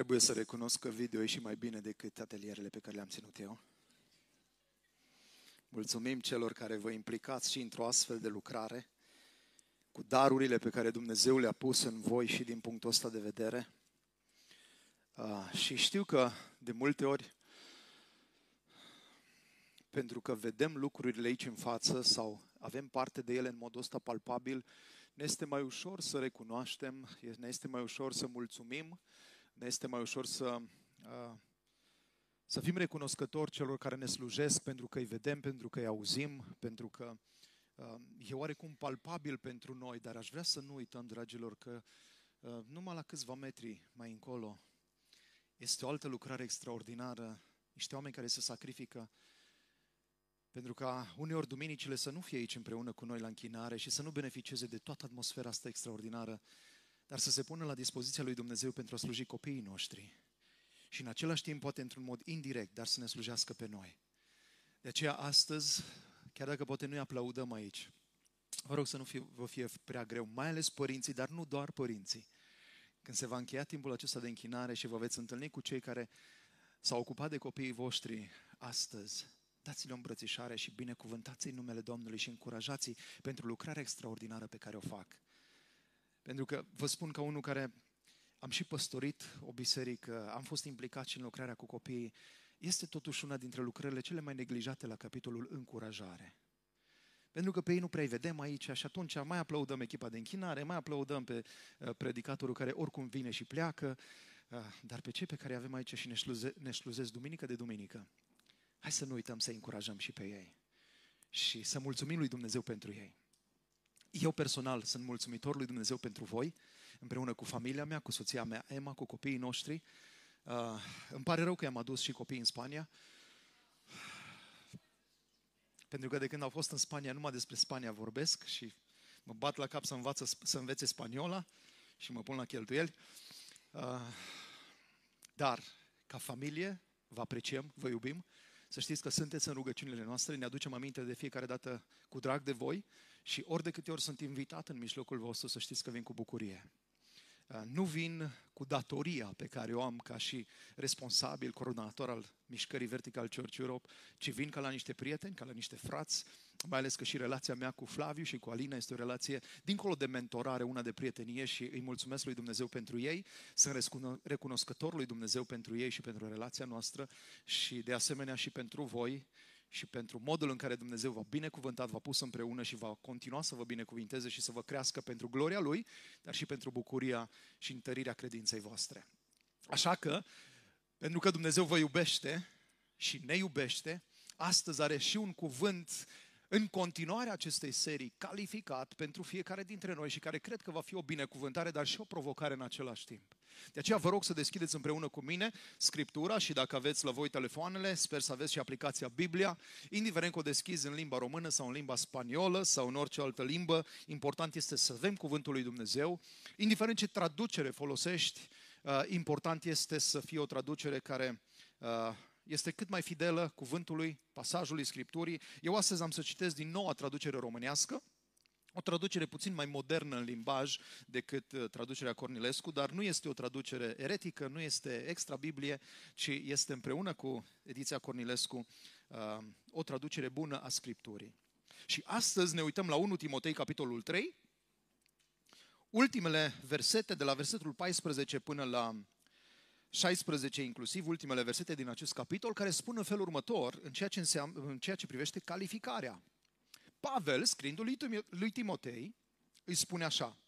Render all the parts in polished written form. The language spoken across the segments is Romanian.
trebuie să recunosc că video e și mai bine decât atelierele pe care le-am ținut eu. Mulțumim celor care vă implicați și într-o astfel de lucrare, cu darurile pe care Dumnezeu le-a pus în voi și din punctul ăsta de vedere. Și știu că de multe ori, pentru că vedem lucrurile aici în față sau avem parte de ele în modul ăsta palpabil, ne este mai ușor să recunoaștem, ne este mai ușor să mulțumim, ne este mai ușor să fim recunoscători celor care ne slujesc, pentru că îi vedem, pentru că îi auzim, pentru că e oarecum palpabil pentru noi, dar aș vrea să nu uităm, dragilor, că numai la câțiva metri mai încolo este o altă lucrare extraordinară, niște oameni care se sacrifică pentru ca uneori duminicile să nu fie aici împreună cu noi la închinare și să nu beneficieze de toată atmosfera asta extraordinară, dar să se pună la dispoziția lui Dumnezeu pentru a sluji copiii noștri. Și în același timp, poate într-un mod indirect, dar să ne slujească pe noi. De aceea astăzi, chiar dacă poate nu-i aplaudăm aici, vă rog să nu vă fie prea greu, mai ales părinții, dar nu doar părinții. Când se va încheia timpul acesta de închinare și vă veți întâlni cu cei care s-au ocupat de copiii voștri astăzi, dați-le o îmbrățișare și binecuvântați-i numele Domnului și încurajați-i pentru lucrarea extraordinară pe care o fac. Pentru că vă spun ca unul care am și păstorit o biserică, am fost implicat și în lucrarea cu copiii, este totuși una dintre lucrările cele mai neglijate la capitolul încurajare. Pentru că pe ei nu prea vedem aici și atunci mai aplaudăm echipa de închinare, mai aplaudăm pe predicatorul care oricum vine și pleacă, dar pe cei pe care avem aici și ne slujesc duminică de duminică, hai să nu uităm să-i încurajăm și pe ei și să mulțumim lui Dumnezeu pentru ei. Eu personal sunt mulțumitor lui Dumnezeu pentru voi, împreună cu familia mea, cu soția mea Ema, cu copiii noștri. Îmi pare rău că i-am adus și copiii în Spania, pentru că de când au fost în Spania, numai despre Spania vorbesc și mă bat la cap să învețe spaniola și mă pun la cheltuieli. Dar, ca familie, vă apreciem, vă iubim. Să știți că sunteți în rugăciunile noastre, ne aducem aminte de fiecare dată cu drag de voi și ori de câte ori sunt invitat în mijlocul vostru, să știți că vin cu bucurie. Nu vin cu datoria pe care o am ca și responsabil, coordonator al mișcării Vertical Church Europe, ci vin ca la niște prieteni, ca la niște frați, mai ales că și relația mea cu Flaviu și cu Alina este o relație dincolo de mentorare, una de prietenie și îi mulțumesc lui Dumnezeu pentru ei, sunt recunoscător lui Dumnezeu pentru ei și pentru relația noastră și de asemenea și pentru voi și pentru modul în care Dumnezeu v-a binecuvântat, v-a pus împreună și va continua să vă binecuvinteze și să vă crească pentru gloria Lui, dar și pentru bucuria și întărirea credinței voastre. Așa că, pentru că Dumnezeu vă iubește și ne iubește, astăzi are și un cuvânt în continuarea acestei serii calificat pentru fiecare dintre noi și care cred că va fi o binecuvântare, dar și o provocare în același timp. De aceea vă rog să deschideți împreună cu mine Scriptura și dacă aveți la voi telefoanele, sper să aveți și aplicația Biblia, indiferent că o deschizi în limba română sau în limba spaniolă sau în orice altă limbă, important este să avem cuvântul lui Dumnezeu, indiferent ce traducere folosești, important este să fie o traducere care este cât mai fidelă cuvântului, pasajului Scripturii. Eu astăzi am să citesc din noua traducere românească, o traducere puțin mai modernă în limbaj decât traducerea Cornilescu, dar nu este o traducere eretică, nu este extra Biblie, ci este împreună cu ediția Cornilescu o traducere bună a Scripturii. Și astăzi ne uităm la 1 Timotei, capitolul 3, ultimele versete de la versetul 14 până la 16 inclusiv, ultimele versete din acest capitol, care spun în felul următor în ceea ce privește calificarea. Pavel, scriindu-l lui Timotei, îi spune așa: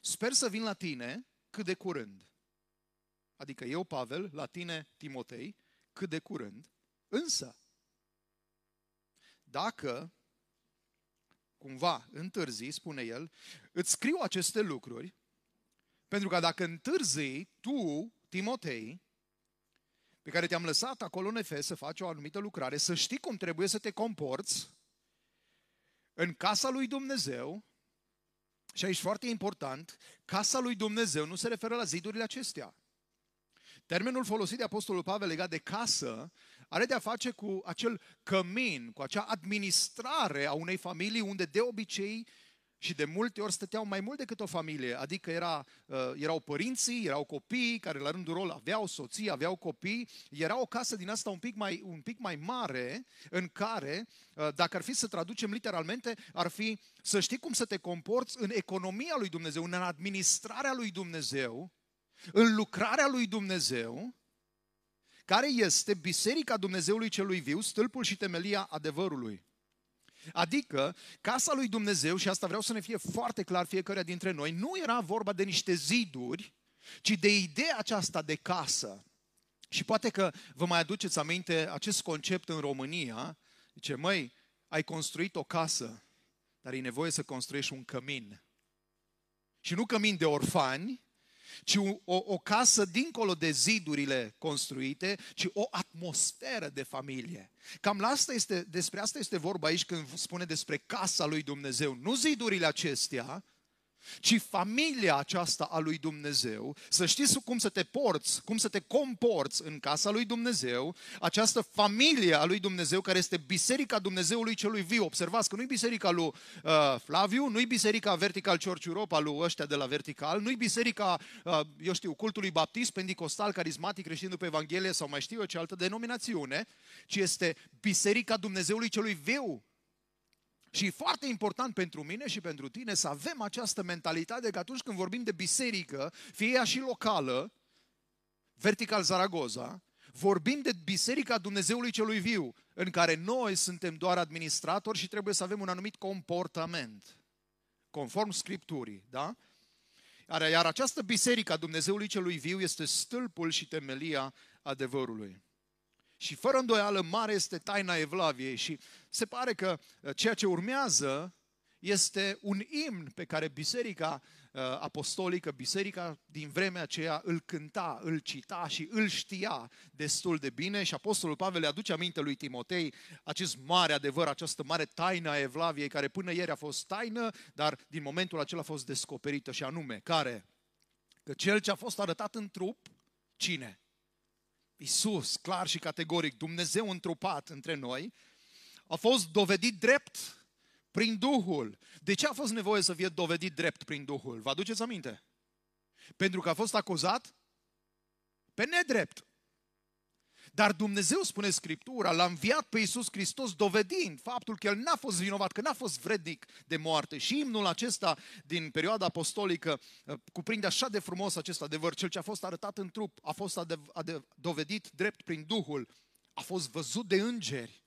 sper să vin la tine cât de curând. Adică eu, Pavel, la tine, Timotei, cât de curând. Însă, dacă cumva întârzi, spune el, îți scriu aceste lucruri, pentru că dacă întârzi, tu, Timotei, pe care te-am lăsat acolo în Efes să faci o anumită lucrare, să știi cum trebuie să te comporți în casa lui Dumnezeu, și aici foarte important, casa lui Dumnezeu nu se referă la zidurile acestea. Termenul folosit de Apostolul Pavel legat de casă are de a face cu acel cămin, cu acea administrare a unei familii unde de obicei Și de multe ori stăteau mai mult decât o familie, adică erau părinții, erau copiii care la rândul lor aveau soții, aveau copii. Era o casă din asta un pic mai mare în care, dacă ar fi să traducem literalmente, ar fi să știi cum să te comporți în economia lui Dumnezeu, în administrarea lui Dumnezeu, în lucrarea lui Dumnezeu, care este biserica Dumnezeului celui viu, stâlpul și temelia adevărului. Adică, casa lui Dumnezeu, și asta vreau să ne fie foarte clar fiecare dintre noi, nu era vorba de niște ziduri, ci de ideea aceasta de casă. Și poate că vă mai aduceți aminte acest concept în România, zice, măi, ai construit o casă, dar e nevoie să construiești un cămin. Și nu cămin de orfani, ci o casă dincolo de zidurile construite, ci o atmosferă de familie. Cam la asta despre asta este vorba aici când spune despre casa lui Dumnezeu. Nu zidurile acestea, ci familia aceasta a lui Dumnezeu. Să știți cum să te porți, cum să te comporți în casa lui Dumnezeu, această familie a lui Dumnezeu care este biserica Dumnezeului celui viu. Observați că nu-i biserica lui Flaviu, nu-i biserica Vertical Church Europe a lui ăștia de la Vertical, nu-i biserica, eu știu, cultului baptist, pentecostal, carismatic, creștin după Evanghelie sau mai știu eu ce altă denominațiune, ci este biserica Dumnezeului celui viu. Și e foarte important pentru mine și pentru tine să avem această mentalitate că atunci când vorbim de biserică, fie ea și locală, Vertical Zaragoza, vorbim de biserica Dumnezeului celui viu, în care noi suntem doar administratori și trebuie să avem un anumit comportament, conform Scripturii, da? Iar această biserică a Dumnezeului celui viu este stâlpul și temelia adevărului. Și fără îndoială mare este taina Evlaviei și se pare că ceea ce urmează este un imn pe care biserica apostolică, biserica din vremea aceea îl cânta, îl cita și îl știa destul de bine și apostolul Pavel le aduce aminte lui Timotei acest mare adevăr, această mare taină a Evlaviei care până ieri a fost taină, dar din momentul acela a fost descoperită și anume, care? Că cel ce a fost arătat în trup, cine? Iisus, clar și categoric, Dumnezeu întrupat între noi, a fost dovedit drept prin Duhul. De ce a fost nevoie să fie dovedit drept prin Duhul? Vă aduceți aminte? Pentru că a fost acuzat pe nedrept. Dar Dumnezeu, spune Scriptura, l-a înviat pe Iisus Hristos dovedind faptul că El n-a fost vinovat, că n-a fost vrednic de moarte. Și imnul acesta din perioada apostolică cuprinde așa de frumos acest adevăr. Cel ce a fost arătat în trup a fost dovedit drept prin Duhul, a fost văzut de îngeri.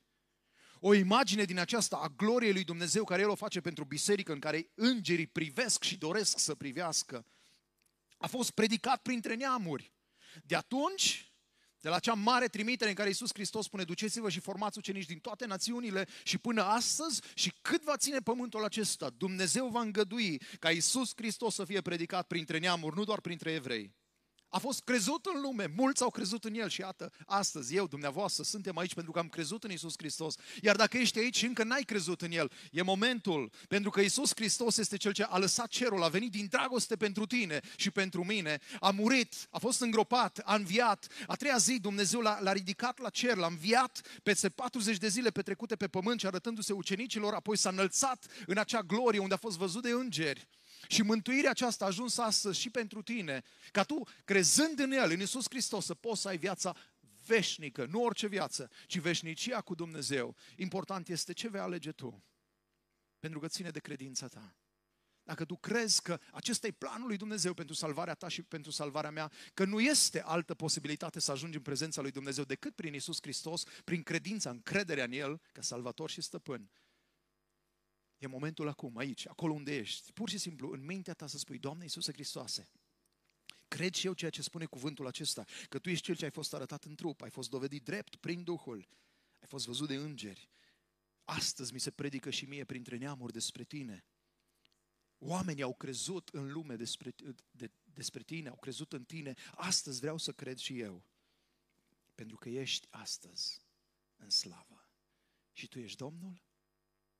O imagine din aceasta a gloriei lui Dumnezeu care El o face pentru biserică, în care îngerii privesc și doresc să privească. A fost predicat printre neamuri. De atunci, de la cea mare trimitere în care Iisus Hristos spune duceți-vă și formați ucenici din toate națiunile și până astăzi și cât va ține pământul acesta, Dumnezeu va îngădui ca Iisus Hristos să fie predicat printre neamuri, nu doar printre evrei. A fost crezut în lume, mulți au crezut în El și iată, astăzi eu, dumneavoastră, suntem aici pentru că am crezut în Iisus Hristos. Iar dacă ești aici și încă n-ai crezut în El, e momentul, pentru că Iisus Hristos este Cel ce a lăsat cerul, a venit din dragoste pentru tine și pentru mine, a murit, a fost îngropat, a înviat, a treia zi Dumnezeu l-a ridicat la cer, l-a înviat peste 40 de zile petrecute pe pământ și arătându-se ucenicilor, apoi s-a înălțat în acea glorie unde a fost văzut de îngeri. Și mântuirea aceasta a ajuns astăzi și pentru tine, ca tu, crezând în El, în Iisus Hristos, să poți să ai viața veșnică, nu orice viață, ci veșnicia cu Dumnezeu. Important este ce vei alege tu, pentru că ține de credința ta. Dacă tu crezi că acesta e planul lui Dumnezeu pentru salvarea ta și pentru salvarea mea, că nu este altă posibilitate să ajungi în prezența lui Dumnezeu decât prin Iisus Hristos, prin credința, încrederea în El, ca salvator și stăpân. E momentul acum, aici, acolo unde ești, pur și simplu în mintea ta să spui, Doamne Iisuse Hristoase, cred și eu ceea ce spune cuvântul acesta, că Tu ești Cel ce ai fost arătat în trup, ai fost dovedit drept prin Duhul, ai fost văzut de îngeri. Astăzi mi se predică și mie printre neamuri despre Tine. Oamenii au crezut în lume despre Tine, au crezut în Tine. Astăzi vreau să cred și eu, pentru că ești astăzi în slavă. Și Tu ești Domnul?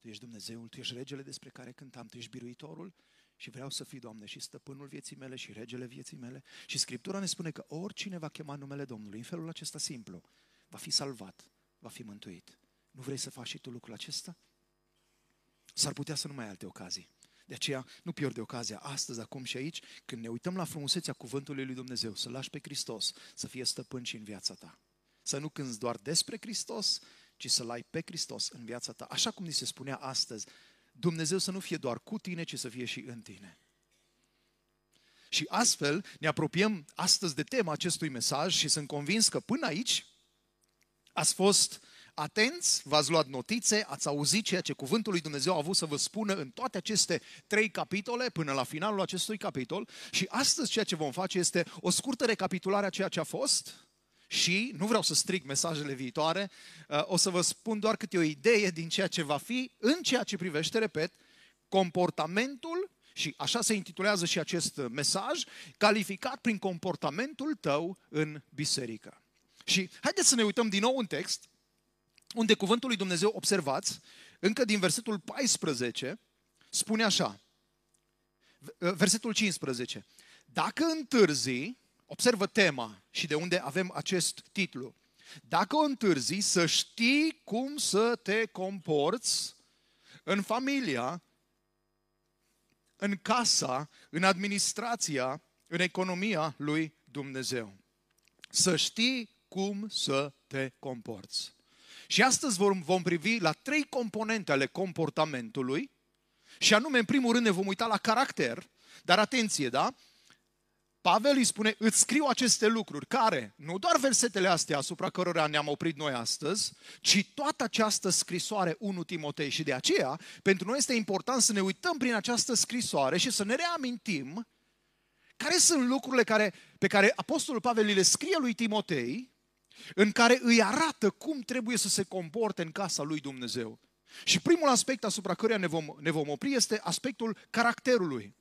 Tu ești Dumnezeul, Tu ești regele despre care cântam, Tu ești biruitorul și vreau să fii, Doamne, și stăpânul vieții mele și regele vieții mele. Și Scriptura ne spune că oricine va chema numele Domnului, în felul acesta simplu, va fi salvat, va fi mântuit. Nu vrei să faci și tu lucrul acesta? S-ar putea să nu mai ai alte ocazii. De aceea nu pierde ocazia astăzi, acum și aici, când ne uităm la frumusețea cuvântului lui Dumnezeu, să-L lași pe Hristos să fie stăpân și în viața ta. Să nu cânți doar despre Hristos, ci să-L ai pe Hristos în viața ta. Așa cum ni se spunea astăzi, Dumnezeu să nu fie doar cu tine, ci să fie și în tine. Și astfel ne apropiem astăzi de tema acestui mesaj și sunt convins că până aici ați fost atenți, v-ați luat notițe, ați auzit ceea ce cuvântul lui Dumnezeu a avut să vă spună în toate aceste 3 capitole până la finalul acestui capitol. Și astăzi ceea ce vom face este o scurtă recapitulare a ceea ce a fost și, nu vreau să stric mesajele viitoare, o să vă spun doar câte o idee din ceea ce va fi în ceea ce privește, repet, comportamentul. Și așa se intitulează și acest mesaj, calificat prin comportamentul tău în biserică. Și haideți să ne uităm din nou în text, unde cuvântul lui Dumnezeu, observați, încă din versetul 14, spune așa, versetul 15. Dacă întârzi, observă tema și de unde avem acest titlu, dacă întârzi să știi cum să te comporți în familia, în casa, în administrația, în economia lui Dumnezeu. Să știi cum să te comporți. Și astăzi vom privi la 3 componente ale comportamentului și anume, în primul rând, ne vom uita la caracter, dar atenție, da? Pavel îi spune, îți scriu aceste lucruri, care, nu doar versetele astea asupra cărora ne-am oprit noi astăzi, ci toată această scrisoare 1 Timotei. Și de aceea, pentru noi este important să ne uităm prin această scrisoare și să ne reamintim care sunt lucrurile pe care Apostolul Pavel le scrie lui Timotei, în care îi arată cum trebuie să se comporte în casa lui Dumnezeu. Și primul aspect asupra căruia ne vom opri este aspectul caracterului.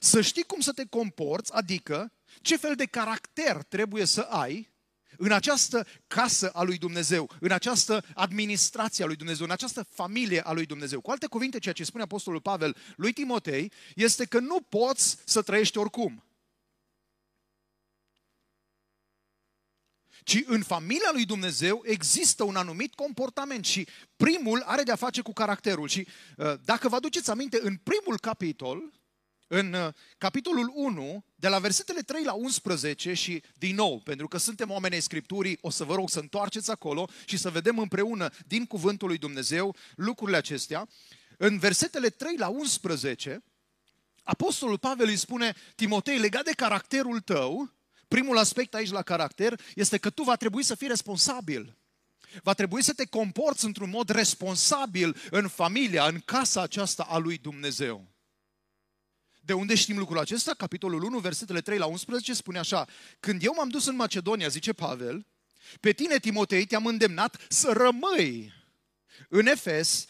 Să știi cum să te comporți, adică ce fel de caracter trebuie să ai în această casă a lui Dumnezeu, în această administrație a lui Dumnezeu, în această familie a lui Dumnezeu. Cu alte cuvinte, ceea ce spune Apostolul Pavel lui Timotei este că nu poți să trăiești oricum, ci în familia lui Dumnezeu există un anumit comportament și primul are de-a face cu caracterul. Și dacă vă aduceți aminte, în primul capitol, în capitolul 1, de la versetele 3 la 11 și din nou, pentru că suntem oameni ai Scripturii, o să vă rog să întoarceți acolo și să vedem împreună din cuvântul lui Dumnezeu lucrurile acestea. În versetele 3 la 11, Apostolul Pavel îi spune, Timotei, legat de caracterul tău, primul aspect aici la caracter este că tu va trebui să fii responsabil. Va trebui să te comporți într-un mod responsabil în familia, în casa aceasta a lui Dumnezeu. De unde știm lucrul acesta? Capitolul 1, versetele 3 la 11 spune așa: când eu m-am dus în Macedonia, zice Pavel, pe tine, Timotei, te-am îndemnat să rămâi în Efes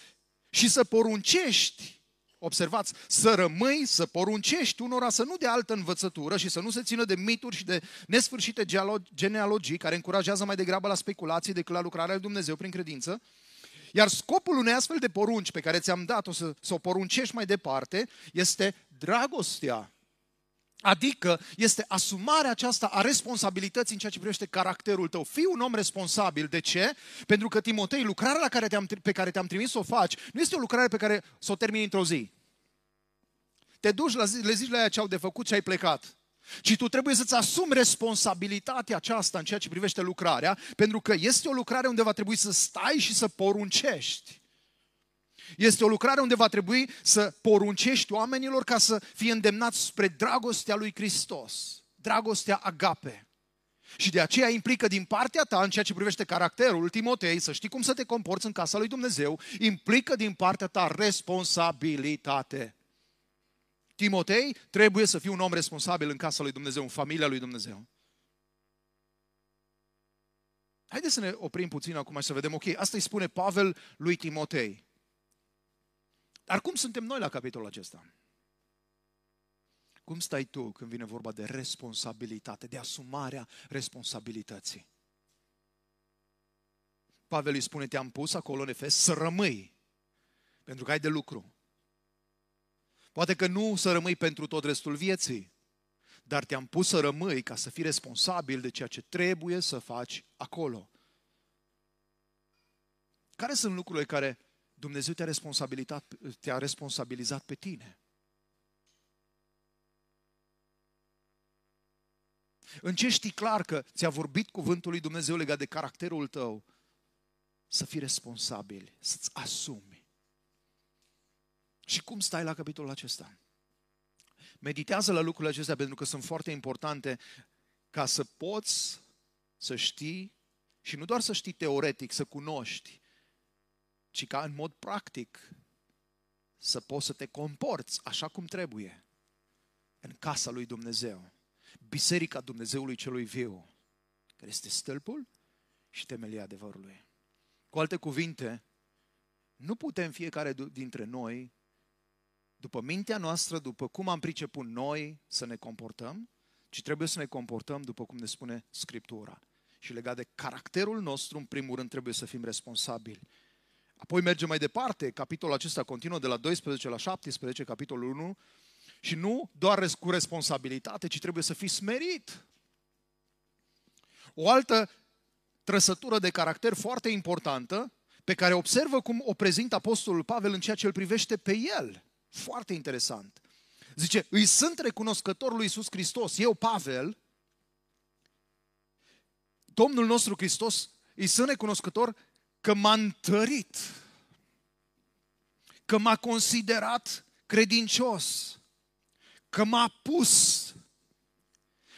și să poruncești, observați, să rămâi, să poruncești unora să nu dea altă învățătură și să nu se țină de mituri și de nesfârșite genealogii care încurajează mai degrabă la speculații decât la lucrarea lui Dumnezeu prin credință. Iar scopul unei astfel de porunci pe care ți-am dat-o să o poruncești mai departe este dragostea, adică este asumarea aceasta a responsabilității în ceea ce privește caracterul tău. Fii un om responsabil. De ce? Pentru că, Timotei, lucrarea pe care te-am trimis să o faci nu este o lucrare pe care să o termini într-o zi. Te duci, le zici la aia ce au de făcut și ai plecat. Ci tu trebuie să-ți asumi responsabilitatea aceasta în ceea ce privește lucrarea, pentru că este o lucrare unde va trebui să stai și să poruncești. Este o lucrare unde va trebui să poruncești oamenilor ca să fie îndemnați spre dragostea lui Hristos, dragostea agape. Și de aceea implică din partea ta, în ceea ce privește caracterul, Timotei, să știi cum să te comporți în casa lui Dumnezeu, implică din partea ta responsabilitate. Timotei, trebuie să fii un om responsabil în casa lui Dumnezeu, în familia lui Dumnezeu. Haideți să ne oprim puțin acum și să vedem, ok, asta îi spune Pavel lui Timotei. Dar cum suntem noi la capitolul acesta? Cum stai tu când vine vorba de responsabilitate, de asumarea responsabilității? Pavel îi spune, te-am pus acolo în Efes să rămâi, pentru că ai de lucru. Poate că nu să rămâi pentru tot restul vieții, dar te-am pus să rămâi ca să fii responsabil de ceea ce trebuie să faci acolo. Care sunt lucrurile care Dumnezeu te-a responsabilizat pe tine. În ce știi clar că ți-a vorbit cuvântul lui Dumnezeu legat de caracterul tău? Să fii responsabil, să-ți asumi. Și cum stai la capitolul acesta? Meditează la lucrurile acestea pentru că sunt foarte importante ca să poți să știi și nu doar să știi teoretic, să cunoști, ci ca în mod practic să poți să te comporți așa cum trebuie în casa lui Dumnezeu. Biserica Dumnezeului Celui Viu, care este stâlpul și temelia adevărului. Cu alte cuvinte, nu putem fiecare dintre noi, după mintea noastră, după cum am priceput noi, să ne comportăm, ci trebuie să ne comportăm după cum ne spune Scriptura. Și legat de caracterul nostru, în primul rând, trebuie să fim responsabili. Apoi mergem mai departe, capitolul acesta continuă de la 12 la 17, capitolul 1, și nu doar cu responsabilitate, ci trebuie să fii smerit. O altă trăsătură de caracter foarte importantă, pe care observă cum o prezintă Apostolul Pavel în ceea ce îl privește pe el. Foarte interesant. Zice, îi sunt recunoscător lui Iisus Hristos, eu, Pavel, Domnul nostru Hristos, îi sunt recunoscător că m-a întărit, că m-a considerat credincios, că m-a pus,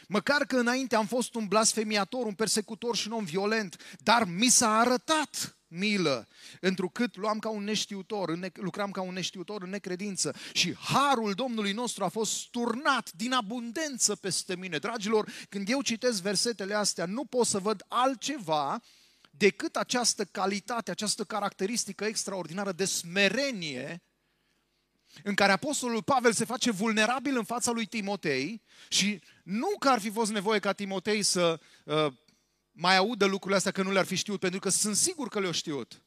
măcar că înainte am fost un blasfemiator, un persecutor și un om violent, dar mi s-a arătat milă, întrucât luam ca un neștiutor, lucram ca un neștiutor în necredință și harul Domnului nostru a fost turnat din abundență peste mine. Dragilor, când eu citesc versetele astea, nu pot să văd altceva decât această calitate, această caracteristică extraordinară de smerenie, în care Apostolul Pavel se face vulnerabil în fața lui Timotei și nu că ar fi fost nevoie ca Timotei să mai audă lucrurile astea, că nu le-ar fi știut, pentru că sunt sigur că le-au știut.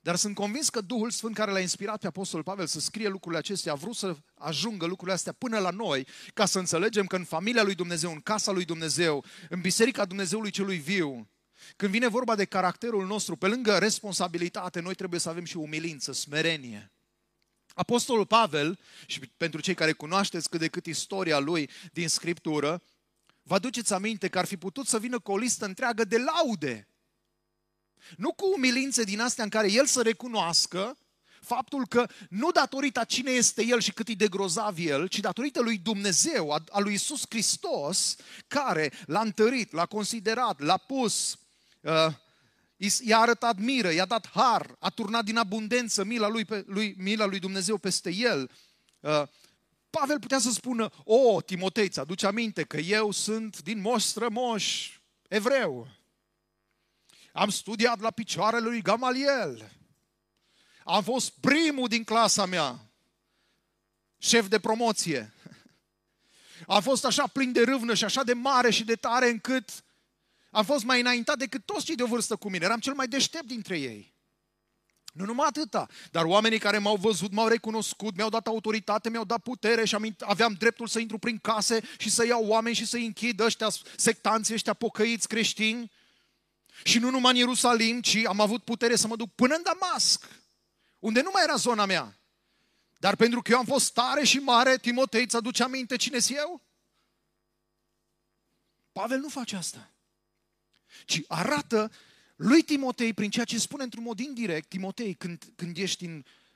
Dar sunt convins că Duhul Sfânt care l-a inspirat pe Apostolul Pavel să scrie lucrurile acestea, a vrut să ajungă lucrurile astea până la noi, ca să înțelegem că în familia lui Dumnezeu, în casa lui Dumnezeu, în biserica Dumnezeului Celui Viu, când vine vorba de caracterul nostru, pe lângă responsabilitate, noi trebuie să avem și umilință, smerenie. Apostolul Pavel, și pentru cei care cunoașteți cât de cât istoria lui din Scriptură, vă aduceți aminte că ar fi putut să vină cu o listă întreagă de laude. Nu cu umilințe din astea în care el să recunoască faptul că nu datorită cine este el și cât e de grozav el, ci datorită lui Dumnezeu, a lui Iisus Hristos, care l-a întărit, l-a considerat, l-a pus, i-a arătat miră, i-a dat har, a turnat din abundență mila lui Dumnezeu peste el. Pavel putea să spună, Timotei, ți-aduce aminte că eu sunt din moș evreu. Am studiat la picioarele lui Gamaliel. Am fost primul din clasa mea, șef de promoție. Am fost așa plin de râvnă și așa de mare și de tare încât am fost mai înaintat decât toți cei de vârstă cu mine. Eram cel mai deștept dintre ei. Nu numai atâta, dar oamenii care m-au văzut, m-au recunoscut, mi-au dat autoritate, mi-au dat putere și aveam dreptul să intru prin case și să iau oameni și să-i închid, ăștia sectanții, ăștia pocăiți creștini. Și nu numai în Ierusalim, ci am avut putere să mă duc până în Damasc, unde nu mai era zona mea. Dar pentru că eu am fost tare și mare, Timotei, îți aduce aminte cine-s eu? Pavel nu face asta, ci arată lui Timotei, prin ceea ce spune într-un mod indirect, Timotei,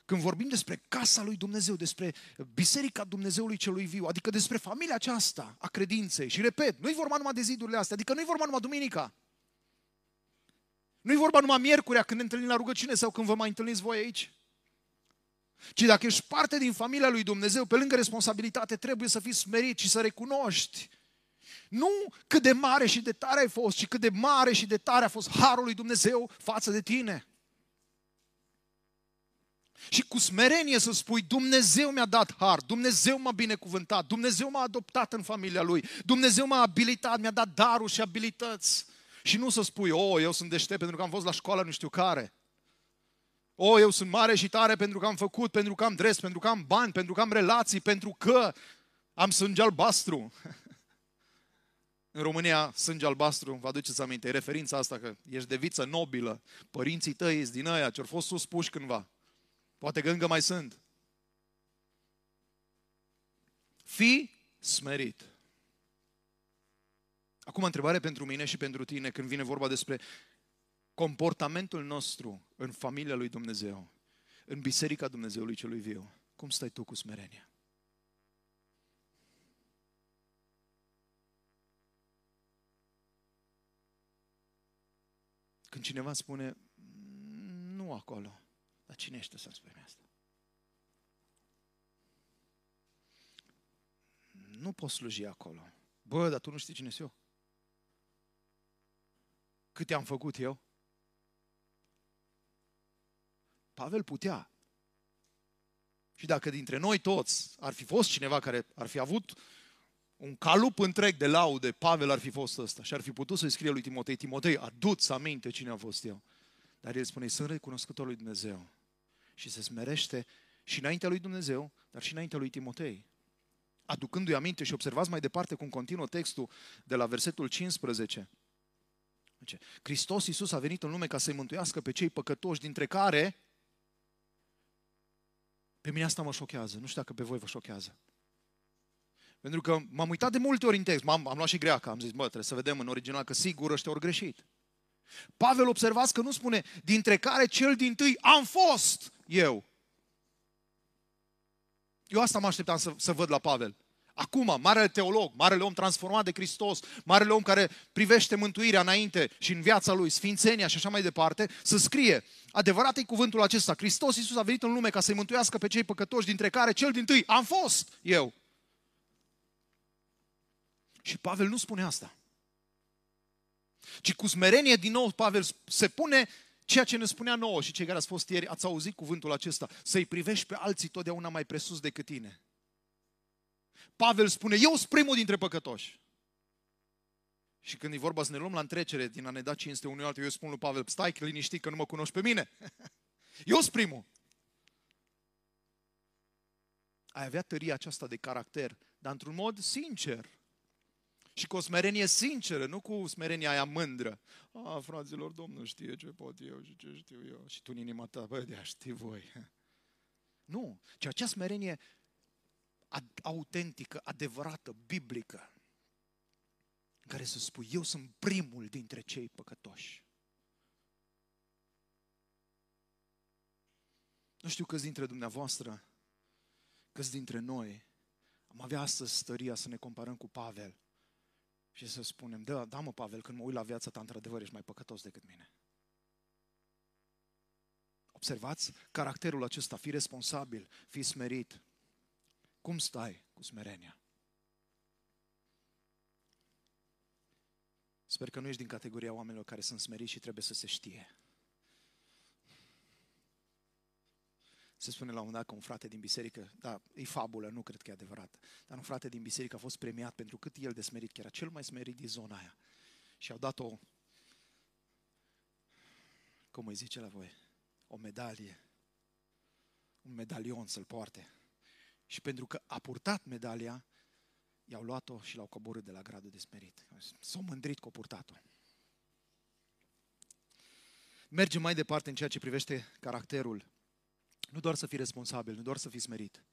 când vorbim despre casa lui Dumnezeu, despre biserica Dumnezeului Celui Viu, adică despre familia aceasta a credinței. Și repet, nu-i vorba numai de zidurile astea, adică nu-i vorba numai duminica. Nu-i vorba numai miercurea când ne întâlnim la rugăciune sau când vă mai întâlniți voi aici. Ci dacă ești parte din familia lui Dumnezeu, pe lângă responsabilitate, trebuie să fii smerit și să recunoști nu cât de mare și de tare ai fost, ci cât de mare și de tare a fost harul lui Dumnezeu față de tine. Și cu smerenie să spui, Dumnezeu mi-a dat har, Dumnezeu m-a binecuvântat, Dumnezeu m-a adoptat în familia lui, Dumnezeu m-a abilitat, mi-a dat daruri și abilități. Și nu să spui, eu sunt deștept pentru că am fost la școală nu știu care. Eu sunt mare și tare pentru că am făcut, pentru că am dres, pentru că am bani, pentru că am relații, pentru că am sânge albastru. În România, sânge albastru, vă aduceți aminte, e referința asta că ești de viță nobilă, părinții tăi ești din aia, ce-au fost suspuși cândva. Poate că încă mai sunt. Fii smerit. Acum, întrebare pentru mine și pentru tine când vine vorba despre comportamentul nostru în familia lui Dumnezeu, în biserica Dumnezeului Celui Viu. Cum stai tu cu smerenia? Când cineva spune, nu acolo, dar cine ești să-mi spui asta? Nu poți sluji acolo. Bă, dar tu nu știi cine sunt eu. Cât te-am făcut eu? Pavel putea. Și dacă dintre noi toți ar fi fost cineva care ar fi avut un calup întreg de laude, Pavel ar fi fost ăsta și ar fi putut să-i scrie lui Timotei, Timotei, adu-ți aminte cine a fost eu. Dar el spune, sunt recunoscător lui Dumnezeu și se smerește și înaintea lui Dumnezeu, dar și înaintea lui Timotei. Aducându-i aminte și observați mai departe cum continuă textul de la versetul 15. Hristos Iisus a venit în lume ca să-i mântuiască pe cei păcătoși, dintre care... Pe mine asta mă șochează, nu știu dacă pe voi vă șochează. Pentru că m-am uitat de multe ori în text, am luat și greacă, am zis, bă, trebuie să vedem în original, că sigur ăștia ori greșit. Pavel, observați că nu spune, dintre care cel dintâi am fost eu. Eu asta mă așteptam să văd la Pavel. Acum, marele teolog, marele om transformat de Hristos, marele om care privește mântuirea înainte și în viața lui, sfințenia și așa mai departe, să scrie, adevărat-i cuvântul acesta, Hristos Iisus a venit în lume ca să-i mântuiască pe cei păcătoși, dintre care cel dintâi am fost eu. Și Pavel nu spune asta. Ci cu smerenie, din nou, Pavel se pune ceea ce ne spunea nouă și cei care ați fost ieri, ați auzit cuvântul acesta, să-i privești pe alții totdeauna mai presus decât tine. Pavel spune, eu sunt primul dintre păcătoși. Și când e vorba să ne luăm la întrecere din a ne da cinste unui altul, eu spun lui Pavel, stai că liniștit că nu mă cunoști pe mine. Eu sunt primul. Ai avea tăria aceasta de caracter, dar într-un mod sincer. Și cu o smerenie sinceră, nu cu smerenia aia mândră. A, fraților, Domnul știe ce pot eu și ce știu eu. Și tu în inima ta, bă, de-a ști voi. Nu, ci acea smerenie autentică, adevărată, biblică, în care să spui, eu sunt primul dintre cei păcătoși. Nu știu câți dintre dumneavoastră, câți dintre noi am avea astăzi stăria să ne comparăm cu Pavel și să spunem, da mă Pavel, când mă uit la viața ta, într-adevăr ești mai păcătos decât mine. Observați caracterul acesta, fii responsabil, fii smerit. Cum stai cu smerenia? Sper că nu ești din categoria oamenilor care sunt smeriți și trebuie să se știe. Se spune la un moment dat că un frate din biserică, da, e fabulă, nu cred că e adevărat, dar un frate din biserică a fost premiat pentru cât el de smerit, că era cel mai smerit din zona aia. Și au dat o, cum îi zice la voi, o medalie, un medalion să-l poarte. Și pentru că a purtat medalia, i-au luat-o și l-au coborât de la gradul de smerit. S-au mândrit că a purtat-o. Mergem mai departe în ceea ce privește caracterul. Nu doar să fii responsabil, nu doar să fii smerit.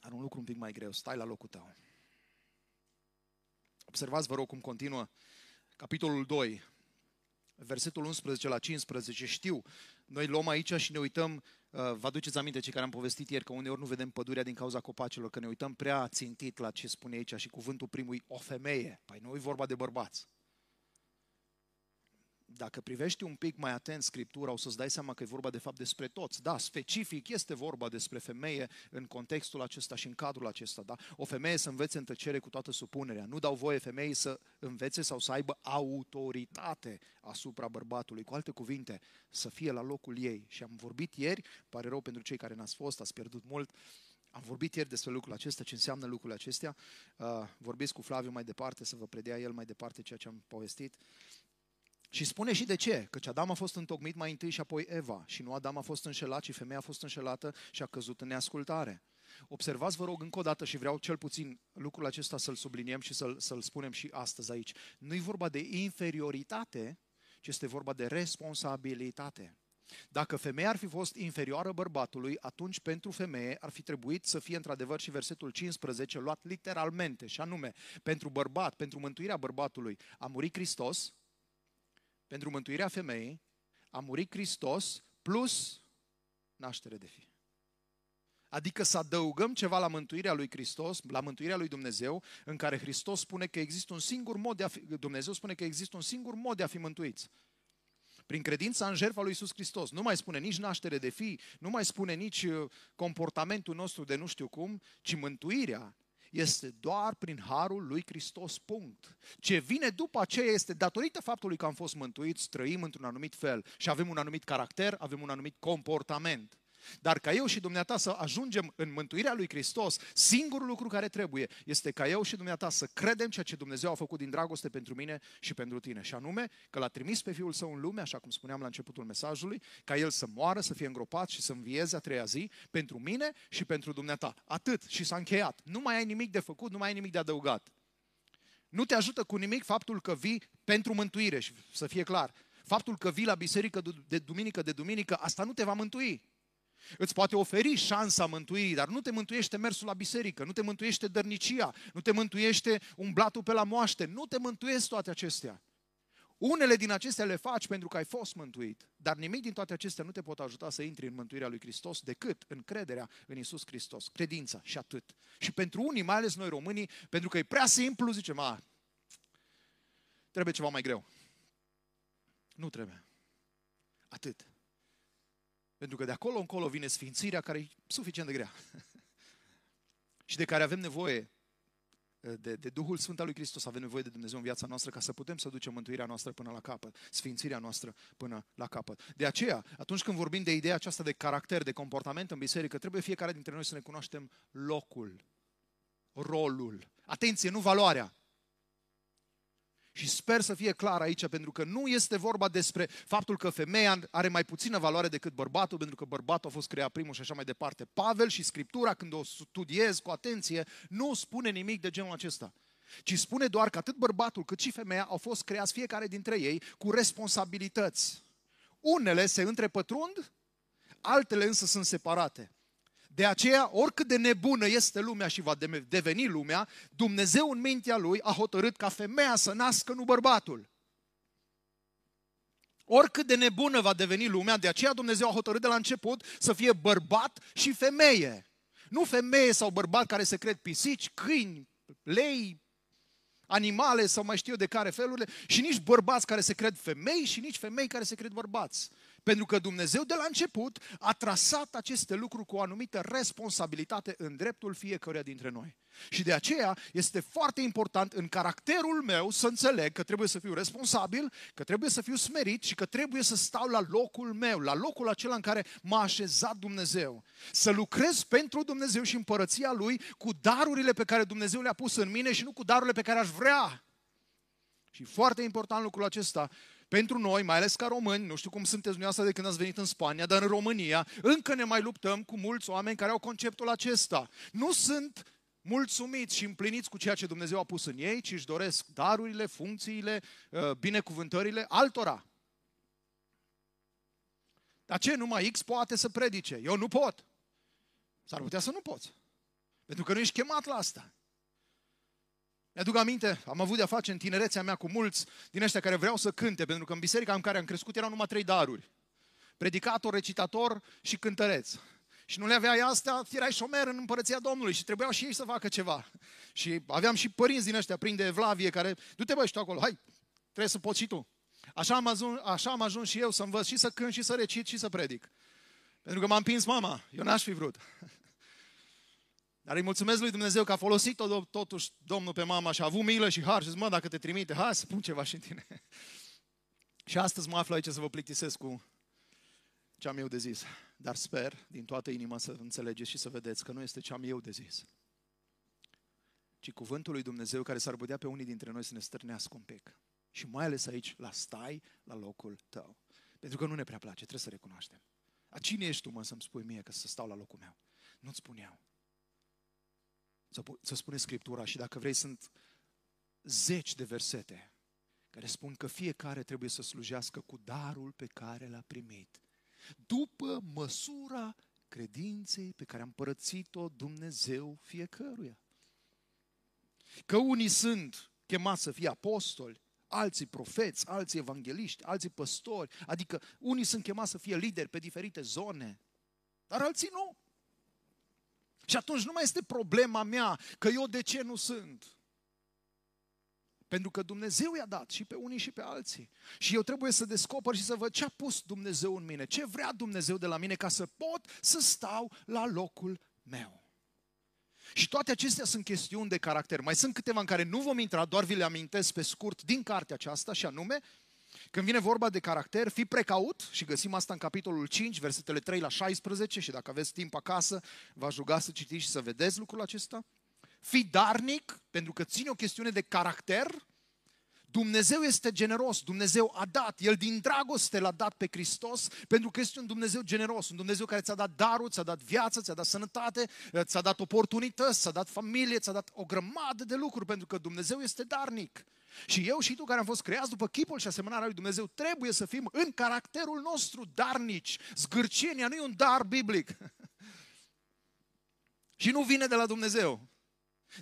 Dar un lucru un pic mai greu, stai la locul tău. Observați, vă rog, cum continuă capitolul 2, versetul 11 la 15. Știu, noi luăm aici și ne uităm. Vă aduceți aminte, cei care am povestit ieri, că uneori nu vedem pădurea din cauza copacilor, că ne uităm prea țintit la ce spune aici și cuvântul primul e o femeie. Păi nu e vorba de bărbați. Dacă privești un pic mai atent Scriptura, o să-ți dai seama că e vorba de fapt despre toți. Da, specific este vorba despre femeie în contextul acesta și în cadrul acesta. Da? O femeie să învețe în tăcere cu toată supunerea. Nu dau voie femeii să învețe sau să aibă autoritate asupra bărbatului. Cu alte cuvinte, să fie la locul ei. Și am vorbit ieri, pare rău pentru cei care n-ați fost, ați pierdut mult, am vorbit ieri despre lucrul acesta, ce înseamnă lucrul acestea. Vorbiți cu Flaviu mai departe, să vă predea el mai departe ceea ce am povestit. Și spune și de ce, căci Adam a fost întocmit mai întâi și apoi Eva. Și nu Adam a fost înșelat, ci femeia a fost înșelată și a căzut în neascultare. Observați, vă rog, încă o dată și vreau cel puțin lucrul acesta să-l subliniem și să-l spunem și astăzi aici. Nu e vorba de inferioritate, ci este vorba de responsabilitate. Dacă femeia ar fi fost inferioară bărbatului, atunci pentru femeie ar fi trebuit să fie într-adevăr și versetul 15 luat literalmente, și anume, pentru bărbat, pentru mântuirea bărbatului a murit Hristos, pentru mântuirea femeii a murit Hristos plus naștere de fi. Adică să adăugăm ceva la mântuirea lui Hristos, la mântuirea lui Dumnezeu, în care Hristos spune că există un singur mod de a fi, Dumnezeu spune că există un singur mod de a fi mântuiți. Prin credința în jertfa lui Iisus Hristos. Nu mai spune nici naștere de fii, nu mai spune nici comportamentul nostru de nu știu cum, ci mântuirea este doar prin harul lui Hristos, punct. Ce vine după aceea este datorită faptului că am fost mântuiți, trăim într-un anumit fel și avem un anumit caracter, avem un anumit comportament. Dar ca eu și dumneata să ajungem în mântuirea lui Hristos, singurul lucru care trebuie este ca eu și dumneata să credem ceea ce Dumnezeu a făcut din dragoste pentru mine și pentru tine. Și anume că l-a trimis pe Fiul Său în lume, așa cum spuneam la începutul mesajului, ca El să moară, să fie îngropat și să învieze a treia zi pentru mine și pentru dumneata. Atât. Și s-a încheiat. Nu mai ai nimic de făcut, nu mai ai nimic de adăugat. Nu te ajută cu nimic faptul că vii pentru mântuire, și să fie clar. Faptul că vii la biserică de duminică, asta nu te va mântui. Îți poate oferi șansa mântuirii, dar nu te mântuiește mersul la biserică, nu te mântuiește dărnicia, nu te mântuiește umblatul pe la moaște, nu te mântuiesc toate acestea. Unele din acestea le faci pentru că ai fost mântuit, dar nimic din toate acestea nu te pot ajuta să intri în mântuirea lui Hristos decât în crederea în Iisus Hristos, credința și atât. Și pentru unii, mai ales noi românii, pentru că e prea simplu, zicem, trebuie ceva mai greu. Nu trebuie. Atât. Pentru că de acolo încolo vine sfințirea care e suficient de grea și de care avem nevoie de Duhul Sfânt al lui Hristos, avem nevoie de Dumnezeu în viața noastră ca să putem să ducem mântuirea noastră până la capăt, sfințirea noastră până la capăt. De aceea, atunci când vorbim de ideea aceasta de caracter, de comportament în biserică, trebuie fiecare dintre noi să ne cunoaștem locul, rolul, atenție, nu valoarea. Și sper să fie clar aici, pentru că nu este vorba despre faptul că femeia are mai puțină valoare decât bărbatul, pentru că bărbatul a fost creat primul și așa mai departe. Pavel și Scriptura, când o studiez cu atenție, nu spune nimic de genul acesta, ci spune doar că atât bărbatul cât și femeia au fost creați fiecare dintre ei cu responsabilități. Unele se întrepătrund, altele însă sunt separate. De aceea, oricât de nebună este lumea și va deveni lumea, Dumnezeu în mintea Lui a hotărât ca femeia să nască, nu bărbatul. Oricât de nebună va deveni lumea, de aceea Dumnezeu a hotărât de la început să fie bărbat și femeie. Nu femeie sau bărbat care se cred pisici, câini, lei, animale sau mai știu eu de care felurile, și nici bărbați care se cred femei și nici femei care se cred bărbați. Pentru că Dumnezeu de la început a trasat aceste lucruri cu o anumită responsabilitate în dreptul fiecăruia dintre noi. Și de aceea este foarte important în caracterul meu să înțeleg că trebuie să fiu responsabil, că trebuie să fiu smerit și că trebuie să stau la locul meu, la locul acela în care m-a așezat Dumnezeu. Să lucrez pentru Dumnezeu și împărăția Lui cu darurile pe care Dumnezeu le-a pus în mine și nu cu darurile pe care aș vrea. Și foarte important lucrul acesta pentru noi, mai ales ca români, nu știu cum sunteți dumneavoastră de când ați venit în Spania, dar în România încă ne mai luptăm cu mulți oameni care au conceptul acesta. Nu sunt mulțumiți și împliniți cu ceea ce Dumnezeu a pus în ei, ci își doresc darurile, funcțiile, binecuvântările altora. Dar ce? Numai X poate să predice. Eu nu pot. S-ar putea să nu poți. Pentru că nu ești chemat la asta. Mi-aduc aminte, am avut de-a face în tinerețea mea cu mulți din ăștia care vreau să cânte, pentru că în biserica în care am crescut erau numai 3 daruri. Predicator, recitator și cântăreț. Și nu le aveai astea, erai șomer în împărăția Domnului și trebuiau și ei să facă ceva. Și aveam și părinți din ăștia prin de evlavie care, du-te băi și tu acolo, hai, trebuie să poți și tu. Așa am ajuns și eu să învăț și să cânt și să recit și să predic. Pentru că m-a împins mama, eu n-aș fi vrut. Dar îi mulțumesc lui Dumnezeu că a folosit-o totuși Domnul pe mama și a avut milă și har și zic, mă, dacă te trimite, hai să pun ceva și în tine. Și astăzi mă aflu aici să vă plictisesc cu ce am eu de zis. Dar sper din toată inima să înțelegeți și să vedeți că nu este ce am eu de zis, ci cuvântul lui Dumnezeu care s-ar putea pe unii dintre noi să ne stârnească un pic. Și mai ales aici, la stai la locul tău. Pentru că nu ne prea place, trebuie să recunoaștem. A cine ești tu, mă, să-mi spui mie că să stau la locul meu? Nu-ți spun eu. Să spune Scriptura și dacă vrei sunt zeci de versete care spun că fiecare trebuie să slujească cu darul pe care l-a primit. după măsura credinței pe care a împărățit-o Dumnezeu fiecăruia. Că unii sunt chemați să fie apostoli, alții profeți, alții evangeliști, alții păstori, adică unii sunt chemați să fie lideri pe diferite zone, dar alții nu. Și atunci nu mai este problema mea că eu de ce nu sunt. Pentru că Dumnezeu i-a dat și pe unii și pe alții. Și eu trebuie să descoper și să văd ce a pus Dumnezeu în mine, ce vrea Dumnezeu de la mine ca să pot să stau la locul meu. Și toate acestea sunt chestiuni de caracter. Mai sunt câteva în care nu vom intra, doar vi le amintesc pe scurt din cartea aceasta și anume, când vine vorba de caracter, fii precaut și găsim asta în capitolul 5, versetele 3 la 16 și dacă aveți timp acasă, v-aș ruga să citiți și să vedeți lucrul acesta. Fii darnic, pentru că ține o chestiune de caracter. Dumnezeu este generos, Dumnezeu a dat, El din dragoste l-a dat pe Hristos, pentru că este un Dumnezeu generos, un Dumnezeu care ți-a dat daruri, ți-a dat viață, ți-a dat sănătate, ți-a dat oportunități, ți-a dat familie, ți-a dat o grămadă de lucruri, pentru că Dumnezeu este darnic. Și eu și tu care am fost creați după chipul și asemănarea lui Dumnezeu, trebuie să fim în caracterul nostru darnici. Zgârcenia nu e un dar biblic. Și nu vine de la Dumnezeu.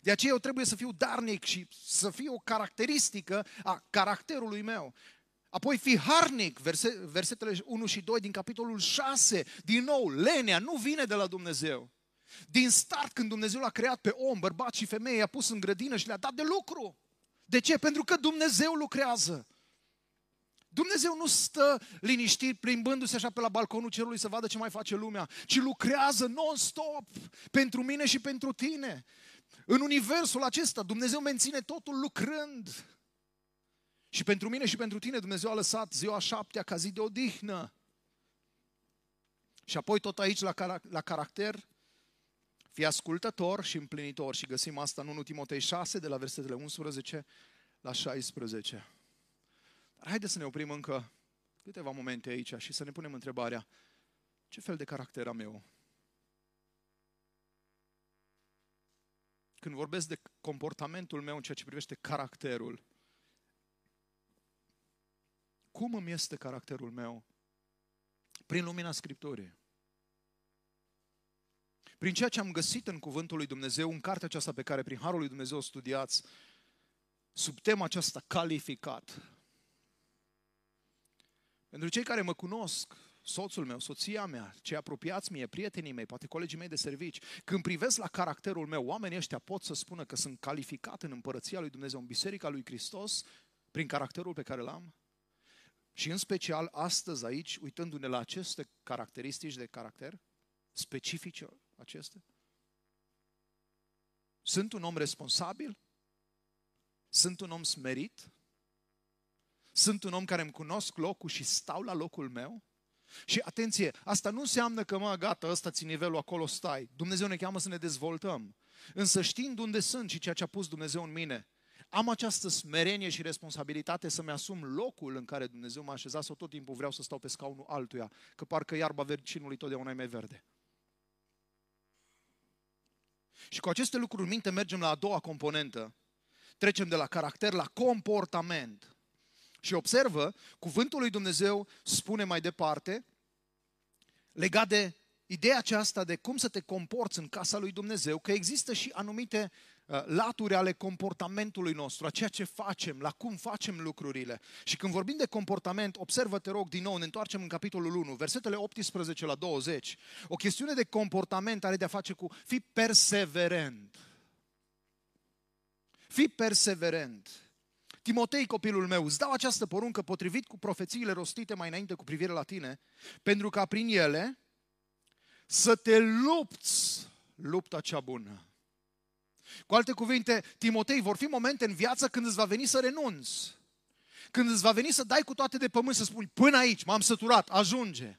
De aceea eu trebuie să fiu darnic și să fiu o caracteristică a caracterului meu. Apoi fi harnic, versetele 1 și 2 din capitolul 6. Din nou, lenea nu vine de la Dumnezeu. Din start, când Dumnezeu l-a creat pe om, bărbat și femeie, i-a pus în grădină și le-a dat de lucru. De ce? Pentru că Dumnezeu lucrează. Dumnezeu nu stă liniștit, plimbându-se așa pe la balconul cerului să vadă ce mai face lumea, ci lucrează non-stop pentru mine și pentru tine. În universul acesta Dumnezeu menține totul lucrând. Și pentru mine și pentru tine Dumnezeu a lăsat ziua 7-a ca zi de odihnă. Și apoi tot aici la caracter, fii ascultător și împlinitor. Și găsim asta în 1 Timotei 6, de la versetele 11 la 16. Dar haideți să ne oprim încă câteva momente aici și să ne punem întrebarea, ce fel de caracter am eu? Când vorbesc de comportamentul meu în ceea ce privește caracterul, cum îmi este caracterul meu? Prin lumina Scripturii. Prin ceea ce am găsit în Cuvântul lui Dumnezeu, în cartea aceasta pe care prin Harul lui Dumnezeu o studiați, sub tema aceasta calificat. Pentru cei care mă cunosc, soțul meu, soția mea, cei apropiați mie, prietenii mei, poate colegii mei de servici, când privesc la caracterul meu, oamenii ăștia pot să spună că sunt calificat în Împărăția lui Dumnezeu, în Biserica lui Hristos, prin caracterul pe care l-am. Și în special astăzi aici, uitându-ne la aceste caracteristici de caracter, specifice acestea, sunt un om responsabil? Sunt un om smerit? Sunt un om care îmi cunosc locul și stau la locul meu? Și atenție, asta nu înseamnă că, mă, gata, ăsta ți nivelul, acolo stai. Dumnezeu ne cheamă să ne dezvoltăm. Însă știind unde sunt și ceea ce a pus Dumnezeu în mine, am această smerenie și responsabilitate să-mi asum locul în care Dumnezeu m-a așezat sau tot timpul vreau să stau pe scaunul altuia, că parcă iarba vecinului totdeauna e mai verde. Și cu aceste lucruri în minte mergem la a doua componentă. Trecem de la caracter la comportament. Și observă, cuvântul lui Dumnezeu spune mai departe, legat de ideea aceasta de cum să te comporți în casa lui Dumnezeu, că există și anumite laturi ale comportamentului nostru, a ceea ce facem, la cum facem lucrurile. Și când vorbim de comportament, observă, te rog, din nou, ne întoarcem în capitolul 1, versetele 18 la 20. O chestiune de comportament are de a face cu fii perseverent. Fii perseverent. Timotei, copilul meu, îți dau această poruncă potrivit cu profețiile rostite mai înainte cu privire la tine, pentru ca prin ele să te lupți lupta cea bună. Cu alte cuvinte, Timotei, vor fi momente în viață când îți va veni să renunți, când îți va veni să dai cu toate de pământ, să spui, până aici, m-am săturat, ajunge.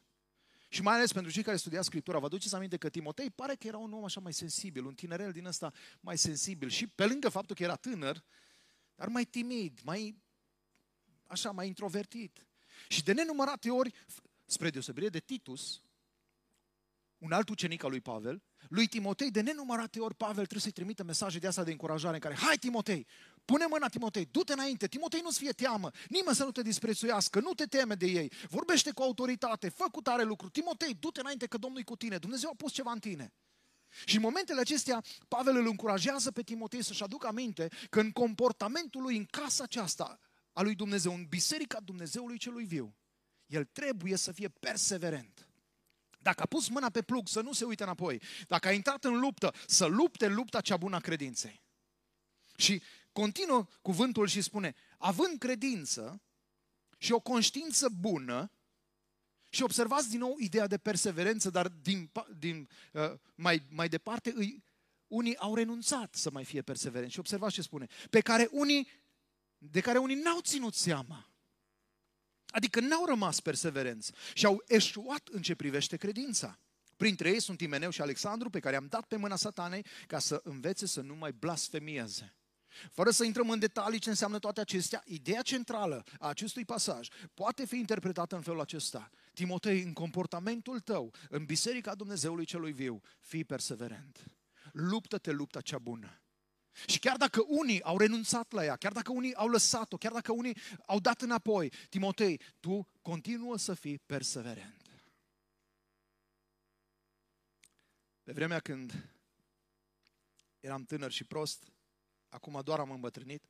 Și mai ales pentru cei care studiați Scriptura, vă aduceți aminte că Timotei pare că era un om așa mai sensibil, un tinerel din ăsta mai sensibil și pe lângă faptul că era tânăr, dar mai timid, mai introvertit. Și de nenumărate ori, spre deosebire de Titus, un alt ucenic al lui Pavel, lui Timotei, de nenumărate ori Pavel trebuie să-i trimită mesaje de asta de încurajare în care, hai Timotei, Pune mâna, Timotei, du-te înainte, Timotei, nu-ți fie teamă, nimeni să nu te disprețuiască, nu te teme de ei, vorbește cu autoritate, fă cu tare lucru, Timotei, du-te înainte că Domnul e cu tine, Dumnezeu a pus ceva în tine. Și în momentele acestea, Pavel îl încurajează pe Timotei să-și aducă aminte că în comportamentul lui, în casa aceasta a lui Dumnezeu, în biserica Dumnezeului celui viu, el trebuie să fie perseverent. Dacă a pus mâna pe plug, să nu se uite înapoi. Dacă a intrat în luptă, să lupte lupta cea bună a credinței. Și continuă cuvântul și spune, având credință și o conștiință bună, și observați din nou ideea de perseverență, dar mai departe, unii au renunțat să mai fie perseverenți. Și observați ce spune, de care unii n-au ținut seama. Adică n-au rămas perseverenți și au eșuat în ce privește credința. Printre ei sunt Imeneu și Alexandru, pe care am dat pe mâna Satanei ca să învețe să nu mai blasfemieze. Fără să intrăm în detalii ce înseamnă toate acestea, ideea centrală a acestui pasaj poate fi interpretată în felul acesta. Timotei, în comportamentul tău, în biserica Dumnezeului celui viu, fii perseverent. Luptă-te lupta cea bună. Și chiar dacă unii au renunțat la ea, chiar dacă unii au lăsat-o, chiar dacă unii au dat înapoi, Timotei, tu continuă să fii perseverent. Pe vremea când eram tânăr și prost, acum doar am îmbătrânit,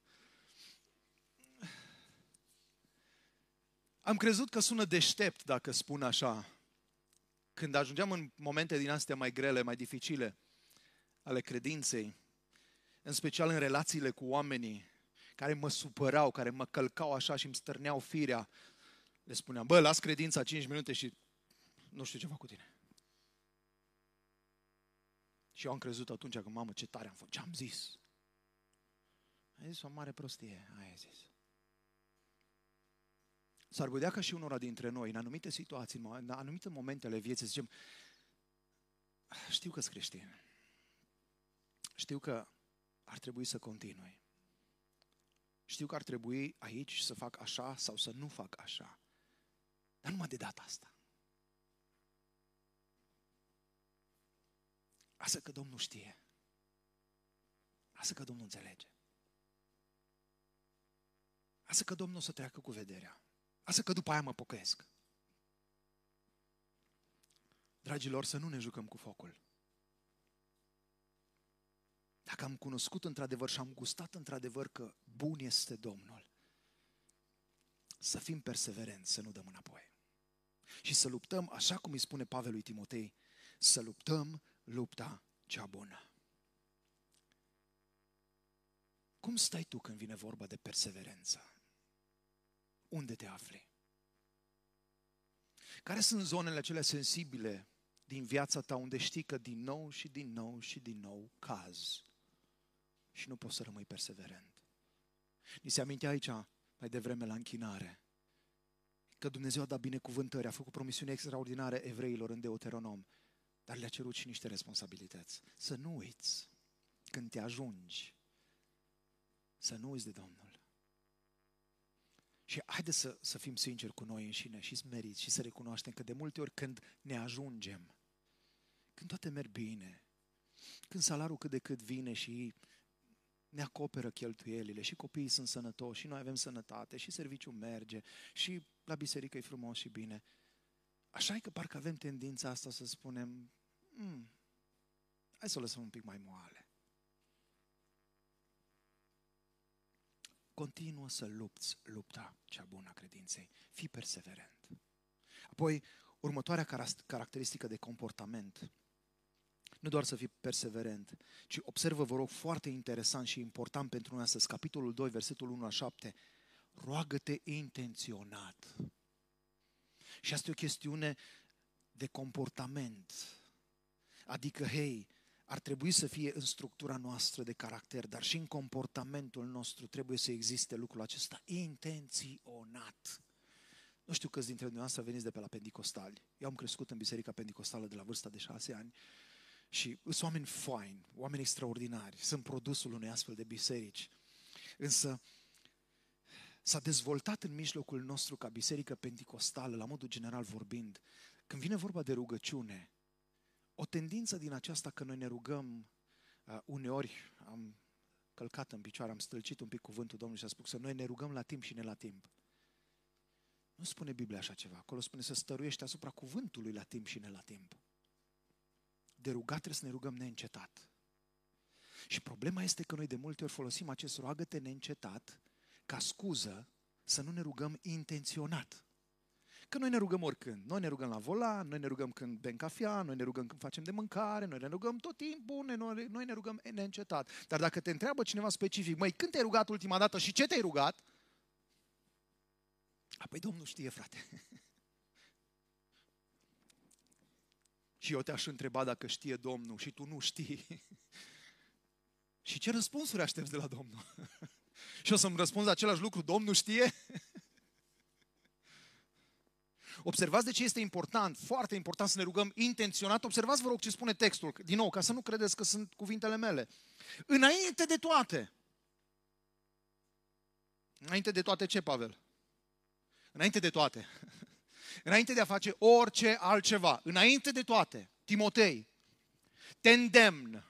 am crezut că sună deștept dacă spun așa. Când ajungeam în momente din astea mai grele, mai dificile ale credinței, în special în relațiile cu oamenii care mă supărau, care mă călcau așa și îmi stârneau firea, le spuneam, bă, las credința 5 minute și nu știu ceva cu tine. Și eu am crezut atunci că, mamă, ce tare am făcut, ce am zis. Ai zis o mare prostie, ai zis. S-ar putea ca și unora dintre noi, în anumite situații, în anumite momente ale vieții, zicem, știu că-s creștin, știu că ar trebui să continui. Știu că ar trebui aici să fac așa sau să nu fac așa. Dar numai de data asta. Lasă că Domnul știe. Lasă că Domnul înțelege. Lasă că Domnul o să treacă cu vederea. Lasă că după aia mă pocăiesc. Dragilor, să nu ne jucăm cu focul. Dacă am cunoscut într-adevăr și am gustat într-adevăr că bun este Domnul, să fim perseverenți, să nu dăm înapoi. Și să luptăm, așa cum îi spune Pavel lui Timotei, să luptăm lupta cea bună. Cum stai tu când vine vorba de perseverență? Unde te afli? Care sunt zonele acelea sensibile din viața ta unde știi că din nou și din nou și din nou cazi? Și nu poți să rămâi perseverent. Ni se amintea aici, mai devreme la închinare, că Dumnezeu a dat binecuvântări, a făcut promisiuni extraordinare evreilor în Deuteronom, dar le-a cerut și niște responsabilități. Să nu uiți când te ajungi, să nu uiți de Domnul. Și haideți să fim sinceri cu noi înșine și smeriți și să recunoaștem că de multe ori când ne ajungem, când toate merg bine, când salariul cât de cât vine și ne acoperă cheltuielile și copiii sunt sănătoși și noi avem sănătate și serviciul merge și la biserică e frumos și bine, așa e că parcă avem tendința asta să spunem, hai să o lăsăm un pic mai moale. Continuă să lupți lupta cea bună a credinței. Fii perseverent. Apoi, următoarea caracteristică de comportament. Nu doar să fii perseverent, ci observă, vă rog, foarte interesant și important pentru noi astăzi, capitolul 2, versetul 1-7. Roagă-te intenționat. Și asta e o chestiune de comportament. Adică, hei, ar trebui să fie în structura noastră de caracter, dar și în comportamentul nostru trebuie să existe lucrul acesta intenționat. Nu știu câți dintre dumneavoastră veniți de pe la Pentecostali. Eu am crescut în biserica pentecostală de la vârsta de 6 ani și sunt oameni faini, oameni extraordinari, sunt produsul unei astfel de biserici. Însă s-a dezvoltat în mijlocul nostru ca biserică pentecostală, la modul general vorbind, când vine vorba de rugăciune, o tendință din aceasta că noi ne rugăm, uneori am călcat în picioare, am stâlcit un pic cuvântul Domnului și a spus să noi ne rugăm la timp și ne la timp. Nu spune Biblia așa ceva. Acolo spune să stăruiești asupra cuvântului la timp și ne la timp. De rugat trebuie să ne rugăm neîncetat. Și problema este că noi de multe ori folosim acest roagă-te neîncetat ca scuză să nu ne rugăm intenționat. Că noi ne rugăm oricând. Noi ne rugăm la volan, noi ne rugăm când bem cafea, noi ne rugăm când facem de mâncare, noi ne rugăm tot timpul, noi ne rugăm neîncetat. Dar dacă te întreabă cineva specific, măi, când te-ai rugat ultima dată și ce te-ai rugat? Apoi Domnul știe, frate. Și eu te-aș întreba dacă știe Domnul și tu nu știi. Și ce răspunsuri aștepți de la Domnul? Și o să-mi răspunzi același lucru, Domnul știe? Observați de ce este important, foarte important să ne rugăm intenționat. Observați, vă rog, ce spune textul, din nou, ca să nu credeți că sunt cuvintele mele. Înainte de toate. Înainte de toate ce, Pavel? Înainte de toate. Înainte de a face orice altceva. Înainte de toate. Timotei, te îndemn.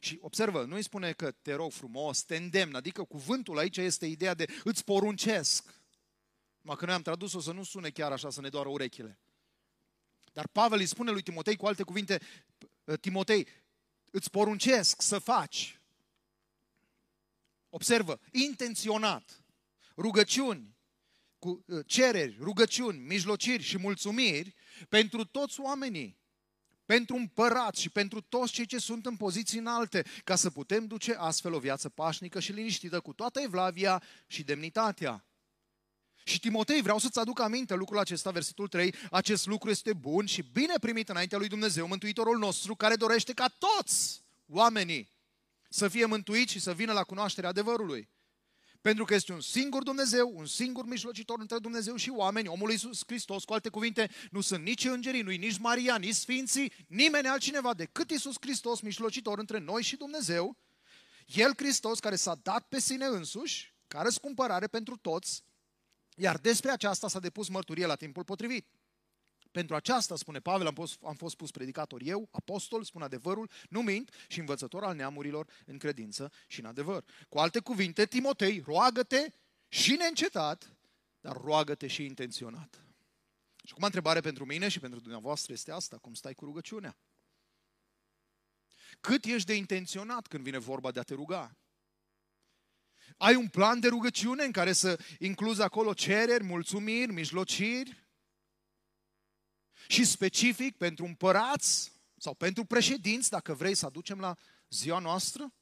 Și observă, nu îi spune că te rog frumos, te îndemn. Adică cuvântul aici este ideea de îți poruncesc. Numai că noi am tradus-o să nu sune chiar așa, să ne doară urechile. Dar Pavel îi spune lui Timotei cu alte cuvinte, Timotei, îți poruncesc să faci. Observă, intenționat, rugăciuni, cu cereri, rugăciuni, mijlociri și mulțumiri pentru toți oamenii, pentru împărați și pentru toți cei ce sunt în poziții înalte, ca să putem duce astfel o viață pașnică și liniștită cu toată evlavia și demnitatea. Și Timotei, vreau să-ți aduc aminte lucrul acesta, versetul 3, acest lucru este bun și bine primit înaintea lui Dumnezeu, Mântuitorul nostru, care dorește ca toți oamenii să fie mântuiți și să vină la cunoașterea adevărului. Pentru că este un singur Dumnezeu, un singur mijlocitor între Dumnezeu și oameni, omul Iisus Hristos, cu alte cuvinte, nu sunt nici îngerii, nu-i nici Maria, nici sfinții, nimeni altcineva decât Iisus Hristos, mijlocitor între noi și Dumnezeu, El Hristos care s-a dat pe sine însuși, ca răscumpărare pentru toți, iar despre aceasta s-a depus mărturie la timpul potrivit. Pentru aceasta, spune Pavel, am fost pus predicator eu, apostol, spun adevărul, nu mint, și învățător al neamurilor în credință și în adevăr. Cu alte cuvinte, Timotei, roagă-te și neîncetat, dar roagă-te și intenționat. Și acum întrebare pentru mine și pentru dumneavoastră este asta, cum stai cu rugăciunea? Cât ești de intenționat când vine vorba de a te ruga? Ai un plan de rugăciune în care să incluzi acolo cereri, mulțumiri, mijlociri și specific pentru împărați sau pentru președinți, dacă vrei să aducem la ziua noastră?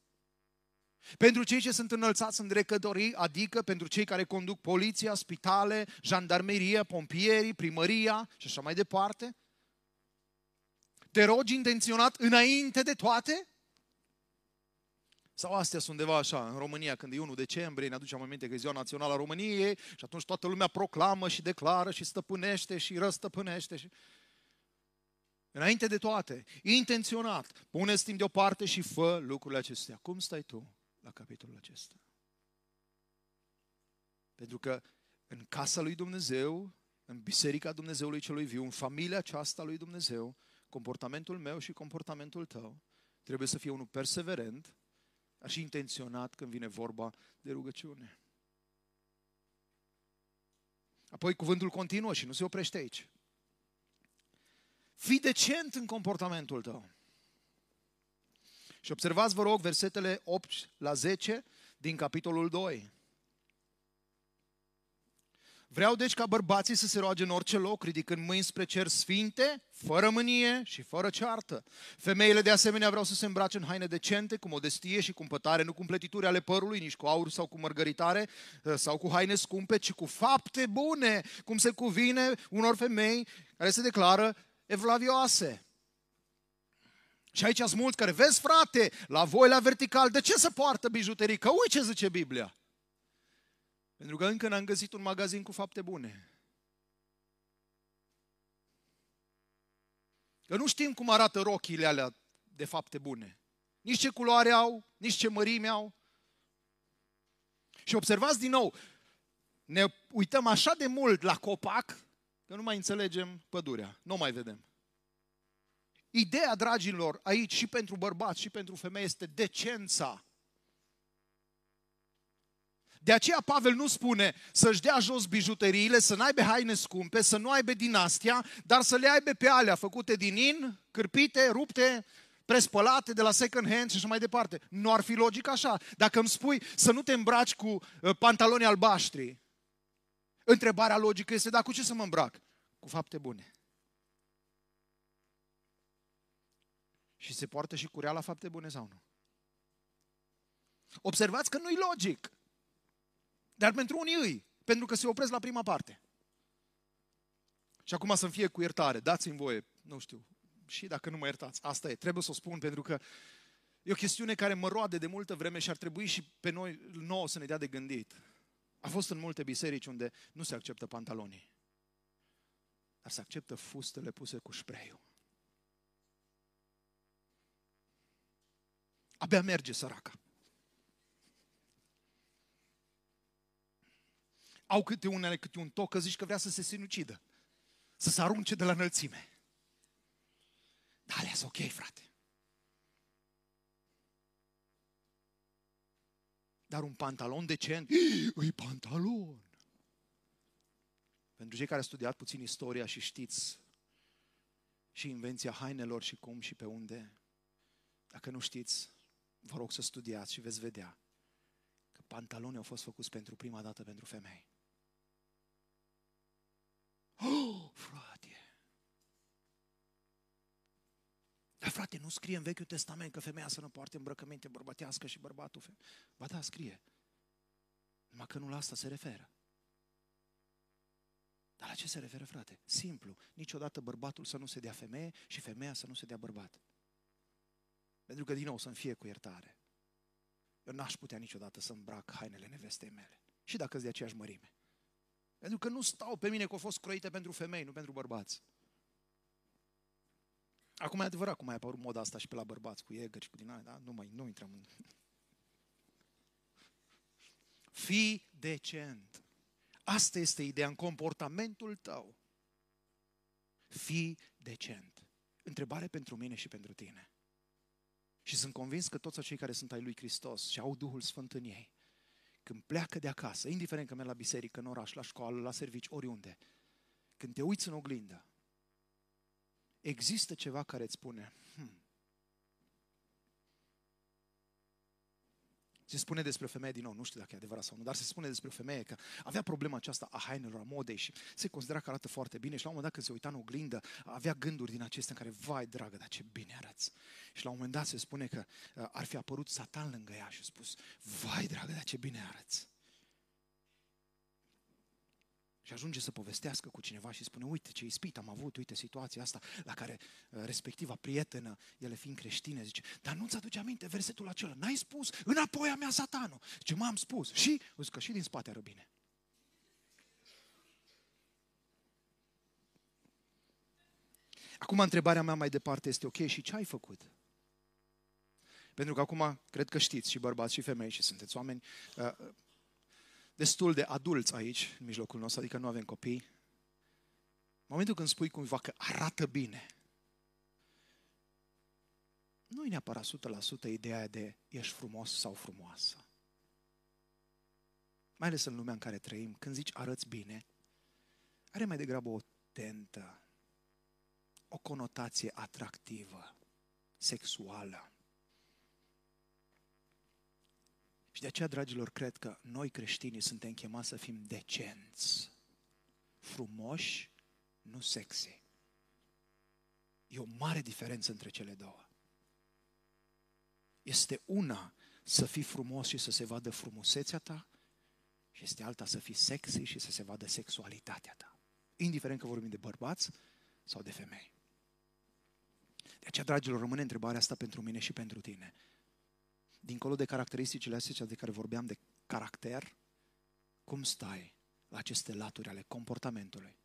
Pentru cei ce sunt înălțați în drecădorii, adică pentru cei care conduc poliția, spitale, jandarmerie, pompierii, primăria și așa mai departe? Te rogi intenționat înainte de toate? Sau astea sunt undeva așa, în România, când e 1 decembrie, ne aducem aminte că e Ziua Națională a României și atunci toată lumea proclamă și declară și stăpânește și răstăpânește. Și... Înainte de toate, intenționat, pune-ți timp deoparte și fă lucrurile acestea. Cum stai tu la capitolul acesta? Pentru că în casa lui Dumnezeu, în biserica Dumnezeului Celui Viu, în familia aceasta lui Dumnezeu, comportamentul meu și comportamentul tău trebuie să fie unul perseverent, dar și intenționat când vine vorba de rugăciune. Apoi cuvântul continuă și nu se oprește aici. Fii decent în comportamentul tău. Și observați, vă rog, versetele 8 la 10 din capitolul 2. Vreau deci ca bărbații să se roage în orice loc, ridicând mâini spre cer sfinte, fără mânie și fără ceartă. Femeile de asemenea vreau să se îmbrace în haine decente, cu modestie și cumpătare, nu cu împletituri ale părului, nici cu aur sau cu mărgăritare sau cu haine scumpe, ci cu fapte bune, cum se cuvine unor femei care se declară evlavioase. Și aici sunt mulți care, vezi frate, la voi la Vertical, de ce se poartă bijuterii? Că uite ce zice Biblia. Pentru că încă n-am găsit un magazin cu fapte bune. Că nu știm cum arată rochiile alea de fapte bune. Nici ce culoare au, nici ce mărime au. Și observați din nou, ne uităm așa de mult la copac, că nu mai înțelegem pădurea, nu mai vedem. Ideea, dragilor, aici și pentru bărbați și pentru femei este decența. De aceea Pavel nu spune să-și dea jos bijuteriile, să n-aibă haine scumpe, să nu aibă din astea, dar să le aibă pe alea făcute din in, cârpite, rupte, prespălate de la second hand și așa mai departe. Nu ar fi logic așa. Dacă îmi spui să nu te îmbraci cu pantaloni albaștri, întrebarea logică este, dar cu ce să mă îmbrac? Cu fapte bune. Și se poartă și curea la fapte bune sau nu? Observați că nu-i logic. Dar pentru unii îi, pentru că se opresc la prima parte. Și acum să-mi fie cu iertare, dați-mi voie, nu știu, și dacă nu mă iertați, asta e, trebuie să o spun, pentru că e o chestiune care mă roade de multă vreme și ar trebui și pe noi nouă să ne dea de gândit. A fost în multe biserici unde nu se acceptă pantalonii, dar se acceptă fustele puse cu spray-ul. Abia merge săraca. Au câte unele, câte un toc, că zici că vrea să se sinucidă, să se arunce de la înălțime. Dar alea sunt ok, frate. Dar un pantalon decent, îi pantalon. Pentru cei care au studiat puțin istoria și știți și invenția hainelor și cum și pe unde, dacă nu știți, vă rog să studiați și veți vedea că pantalonii au fost făcuți pentru prima dată pentru femei. Oh, frate! Dar frate, nu scrie în Vechiul Testament că femeia să nu poarte îmbrăcăminte bărbătească și bărbatul femeie. Ba da, scrie. Numai că nu la asta se referă. Dar la ce se referă, frate? Simplu. Niciodată bărbatul să nu se dea femeie și femeia să nu se dea bărbat. Pentru că, din nou, să-mi fie cu iertare. Eu n-aș putea niciodată să îmbrac hainele nevestei mele. Și dacă sunt de aceeași mărime. Pentru că nu stau pe mine că au fost croite pentru femei, nu pentru bărbați. Acum e adevărat cum a apărut moda asta și pe la bărbați, cu egări și cu din aia, da? Nu intrăm în... Fii decent. Asta este ideea în comportamentul tău. Fii decent. Întrebare pentru mine și pentru tine. Și sunt convins că toți acei care sunt ai lui Hristos și au Duhul Sfânt în ei, când pleacă de acasă, indiferent că merg la biserică, în oraș, la școală, la servici, oriunde, când te uiți în oglindă, există ceva care îți spune, Se spune despre o femeie, din nou, nu știu dacă e adevărat sau nu, dar se spune despre o femeie că avea problema aceasta a hainelor, a modei și se considera că arată foarte bine și la un moment dat când se uita în oglindă, avea gânduri din acestea în care, vai dragă, dar ce bine arăți. Și la un moment dat se spune că ar fi apărut Satan lângă ea și a spus, vai dragă, dar ce bine arăți. Și ajunge să povestească cu cineva și spune, uite ce ispit am avut, uite situația asta la care respectiva prietenă, ele fiind creștine, zice, dar nu-ți aduce aminte versetul acela, n-ai spus, înapoi a mea satanul. Zice, m-am spus și, zic că și din spate ară bine. Acum întrebarea mea mai departe este, ok, și ce ai făcut? Pentru că acum, cred că știți și bărbați și femei și sunteți oameni... destul de adulți aici, în mijlocul nostru, adică nu avem copii. În momentul când spui cuiva că arată bine, nu-i neapărat 100% ideea de ești frumos sau frumoasă. Mai ales în lumea în care trăim, când zici arăți bine, are mai degrabă o tentă, o conotație atractivă, sexuală. Și de aceea, dragilor, cred că noi creștinii suntem chemați să fim decenți, frumoși, nu sexy. E o mare diferență între cele două. Este una să fii frumos și să se vadă frumusețea ta și este alta să fii sexy și să se vadă sexualitatea ta. Indiferent că vorbim de bărbați sau de femei. De aceea, dragilor, rămâne întrebarea asta pentru mine și pentru tine. Dincolo de caracteristicile astea de care vorbeam, de caracter, cum stai la aceste laturi ale comportamentului?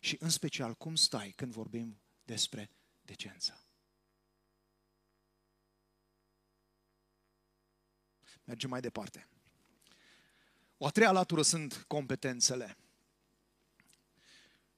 Și în special, cum stai când vorbim despre decență? Mergem mai departe. O a treia latură sunt competențele.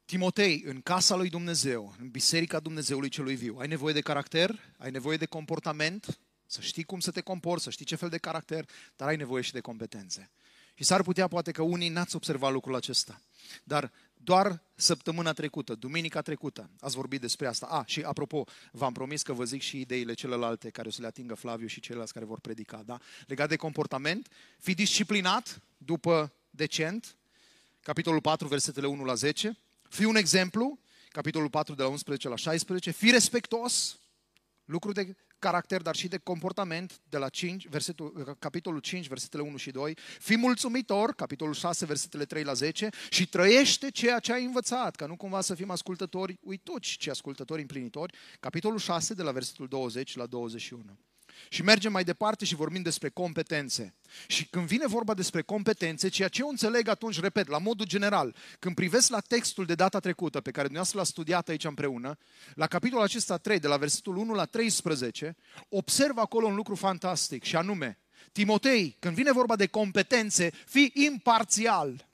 Timotei, în casa lui Dumnezeu, în biserica Dumnezeului celui viu, ai nevoie de caracter, ai nevoie de comportament, să știi cum să te comporți, să știi ce fel de caracter, dar ai nevoie și de competențe. Și s-ar putea poate că unii n-ați observat lucrul acesta. Dar doar săptămâna trecută, duminica trecută, ați vorbit despre asta. Și apropo, v-am promis că vă zic și ideile celelalte care o să le atingă Flaviu și ceilalți care vor predica, da? Legat de comportament, fi disciplinat după decent, capitolul 4, versetele 1 la 10, fi un exemplu, capitolul 4, de la 11 la 16, fi respectos, lucruri de caracter, dar și de comportament, de la capitolul 5, versetele 1 și 2, fii mulțumitor, capitolul 6, versetele 3 la 10, și trăiește ceea ce ai învățat, ca nu cumva să fim ascultători uituci, ci ascultători împlinitori, capitolul 6, de la versetul 20 la 21. Și mergem mai departe și vorbim despre competențe. Și când vine vorba despre competențe, ceea ce eu înțeleg atunci, repet, la modul general, când privesc la textul de data trecută, pe care dumneavoastră l-a studiat aici împreună, la capitolul acesta 3, de la versetul 1 la 13, observ acolo un lucru fantastic, și anume, Timotei, când vine vorba de competențe, fii imparțial.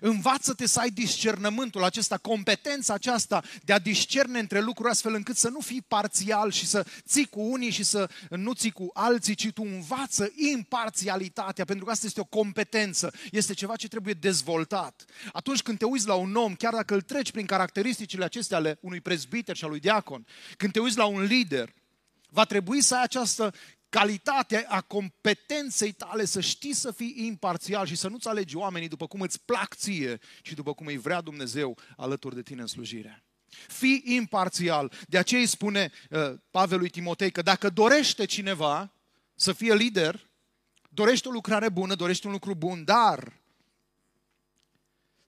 Învață-te să ai discernământul acesta, competența aceasta de a discerne între lucruri astfel încât să nu fii parțial și să ții cu unii și să nu ții cu alții, ci tu învață imparțialitatea, pentru că asta este o competență, este ceva ce trebuie dezvoltat. Atunci când te uiți la un om, chiar dacă îl treci prin caracteristicile acestea ale unui prezbiter și al lui diacon, când te uiți la un lider, va trebui să ai această calitatea a competenței tale, să știi să fii imparțial și să nu-ți alegi oamenii după cum îți plac ție, ci după cum îi vrea Dumnezeu alături de tine în slujire. Fii imparțial. De aceea îi spune Pavel lui Timotei că dacă dorește cineva să fie lider, dorește o lucrare bună, dorește un lucru bun, dar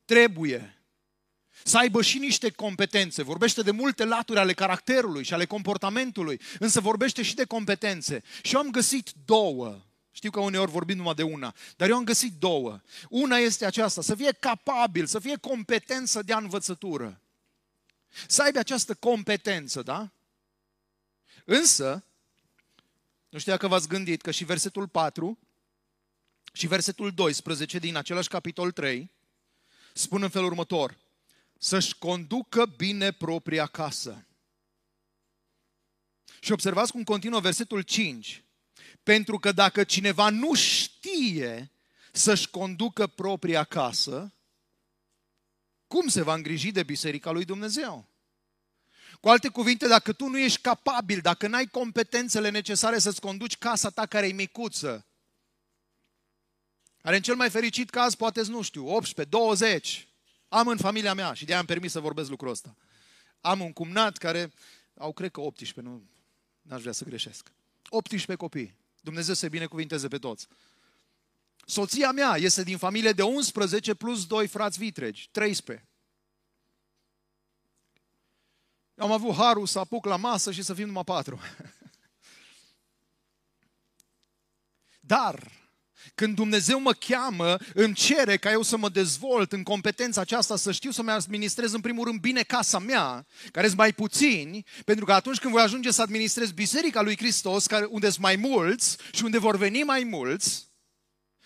trebuie să aibă și niște competențe. Vorbește de multe laturi ale caracterului și ale comportamentului, însă vorbește și de competențe. Și eu am găsit două. Știu că uneori vorbim numai de una, dar eu am găsit două. Una este aceasta, să fie capabil, să fie competență de învățătură. Să aibă această competență, da? Însă, nu știu dacă v-ați gândit că și versetul 4 și versetul 12 din același capitol 3 spun în felul următor: să-și conducă bine propria casă. Și observați cum continuă versetul 5. Pentru că dacă cineva nu știe să-și conducă propria casă, cum se va îngriji de biserica lui Dumnezeu? Cu alte cuvinte, dacă tu nu ești capabil, dacă n-ai competențele necesare să-ți conduci casa ta care e micuță, care în cel mai fericit caz poate, nu știu, 18, 20... Am în familia mea, și de-aia am permis să vorbesc lucrul ăsta, am un cumnat care au, cred că 18, nu, n-aș vrea să greșesc, 18 copii. Dumnezeu să-i binecuvinteze pe toți. Soția mea este din familie de 11 plus 2 frați vitregi, 13. Am avut harul să apuc la masă și să fim numai 4. Dar când Dumnezeu mă cheamă, îmi cere ca eu să mă dezvolt în competența aceasta, să știu să-mi administrez în primul rând bine casa mea, care-s mai puțini, pentru că atunci când voi ajunge să administrez biserica lui Hristos, unde-s mai mulți și unde vor veni mai mulți,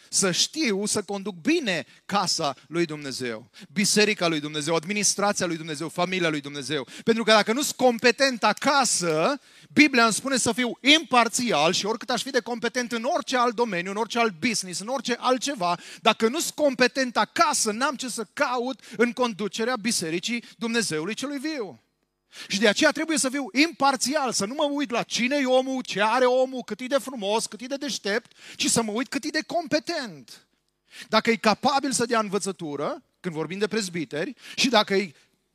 să știu să conduc bine casa lui Dumnezeu, biserica lui Dumnezeu, administrația lui Dumnezeu, familia lui Dumnezeu. Pentru că dacă nu sunt competent acasă, Biblia îmi spune să fiu imparțial și oricât aș fi de competent în orice alt domeniu, în orice alt business, în orice altceva, dacă nu sunt competent acasă, n-am ce să caut în conducerea bisericii Dumnezeului celui viu. Și de aceea trebuie să fiu imparțial, să nu mă uit la cine e omul, ce are omul, cât e de frumos, cât e de deștept, ci să mă uit cât e de competent. Dacă e capabil să dea învățătură, când vorbim de prezbiteri, și dacă e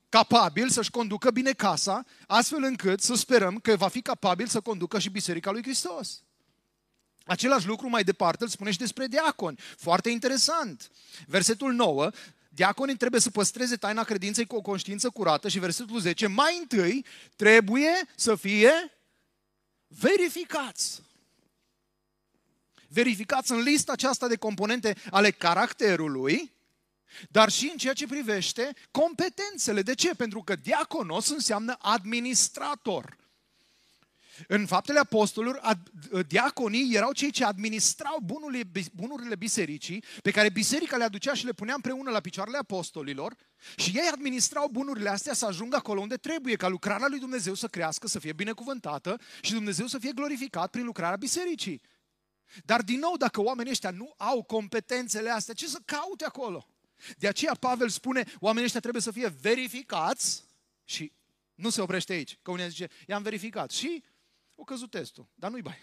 capabil să-și conducă bine casa, astfel încât să sperăm că va fi capabil să conducă și biserica lui Hristos. Același lucru mai departe îl spune și despre diaconi. Foarte interesant. Versetul 9... Diaconii trebuie să păstreze taina credinței cu o conștiință curată și versetul 10, mai întâi trebuie să fie verificați. Verificați în lista aceasta de componente ale caracterului, dar și în ceea ce privește competențele. De ce? Pentru că diaconos înseamnă administrator. În Faptele Apostolilor, diaconii erau cei ce administrau bunurile bisericii, pe care biserica le aducea și le punea împreună la picioarele apostolilor, și ei administrau bunurile astea să ajungă acolo unde trebuie, ca lucrarea lui Dumnezeu să crească, să fie binecuvântată și Dumnezeu să fie glorificat prin lucrarea bisericii. Dar din nou, dacă oamenii ăștia nu au competențele astea, ce să caute acolo? De aceea Pavel spune, oamenii ăștia trebuie să fie verificați și nu se oprește aici. Că unii zice, i-am verificat și o căzut testul, dar nu-i bai.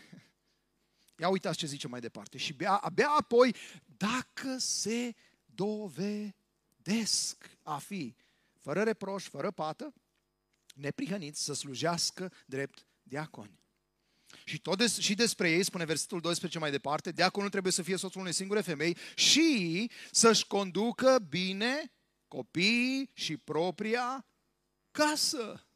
Ia uitați ce zice mai departe. Și abia apoi, dacă se dovedesc a fi fără reproș, fără pată, neprihăniți să slujească drept diaconi. Și și despre ei, spune versetul 12 mai departe, diaconul trebuie să fie soțul unei singure femei și să-și conducă bine copiii și propria casă.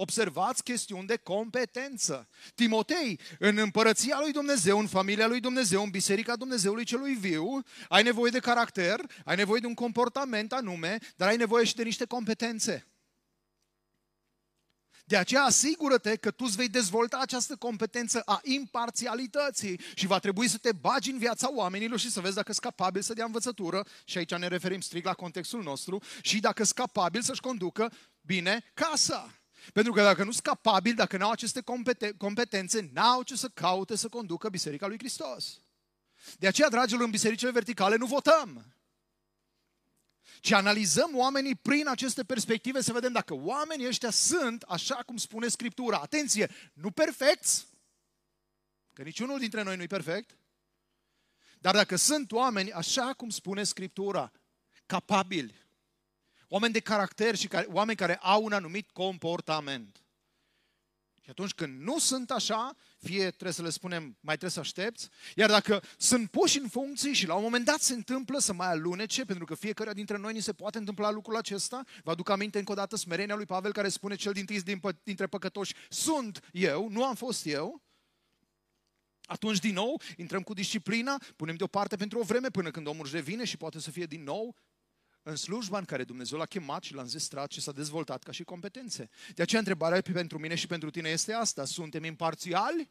Observați chestiuni de competență. Timotei, în împărăția lui Dumnezeu, în familia lui Dumnezeu, în biserica Dumnezeului celui viu, ai nevoie de caracter, ai nevoie de un comportament anume, dar ai nevoie și de niște competențe. De aceea asigură-te că tu îți vei dezvolta această competență a imparțialității și va trebui să te bagi în viața oamenilor și să vezi dacă ești capabil să dea învățătură, și aici ne referim strict la contextul nostru, și dacă ești capabil să-și conducă bine casa. Pentru că dacă nu sunt capabili, dacă nu au aceste competențe, n-au ce să caute să conducă Biserica lui Hristos. De aceea, dragilor, în bisericile verticale nu votăm, ci analizăm oamenii prin aceste perspective să vedem dacă oamenii ăștia sunt, așa cum spune Scriptura, atenție, nu perfecți, că niciunul dintre noi nu-i perfect, dar dacă sunt oameni, așa cum spune Scriptura, capabili, oameni de caracter și oameni care au un anumit comportament. Și atunci când nu sunt așa, fie trebuie să le spunem, mai trebuie să aștepți, iar dacă sunt puși în funcții și la un moment dat se întâmplă să mai alunece, pentru că fiecare dintre noi ni se poate întâmpla lucrul acesta, vă aduc aminte încă o dată smerenia lui Pavel care spune cel dintre păcătoși sunt eu, nu am fost eu, atunci din nou intrăm cu disciplina, punem deoparte pentru o vreme până când omul revine și poate să fie din nou în slujba în care Dumnezeu l-a chemat și l-a înzestrat și s-a dezvoltat ca și competențe. De aceea întrebarea pentru mine și pentru tine este asta. Suntem imparțiali?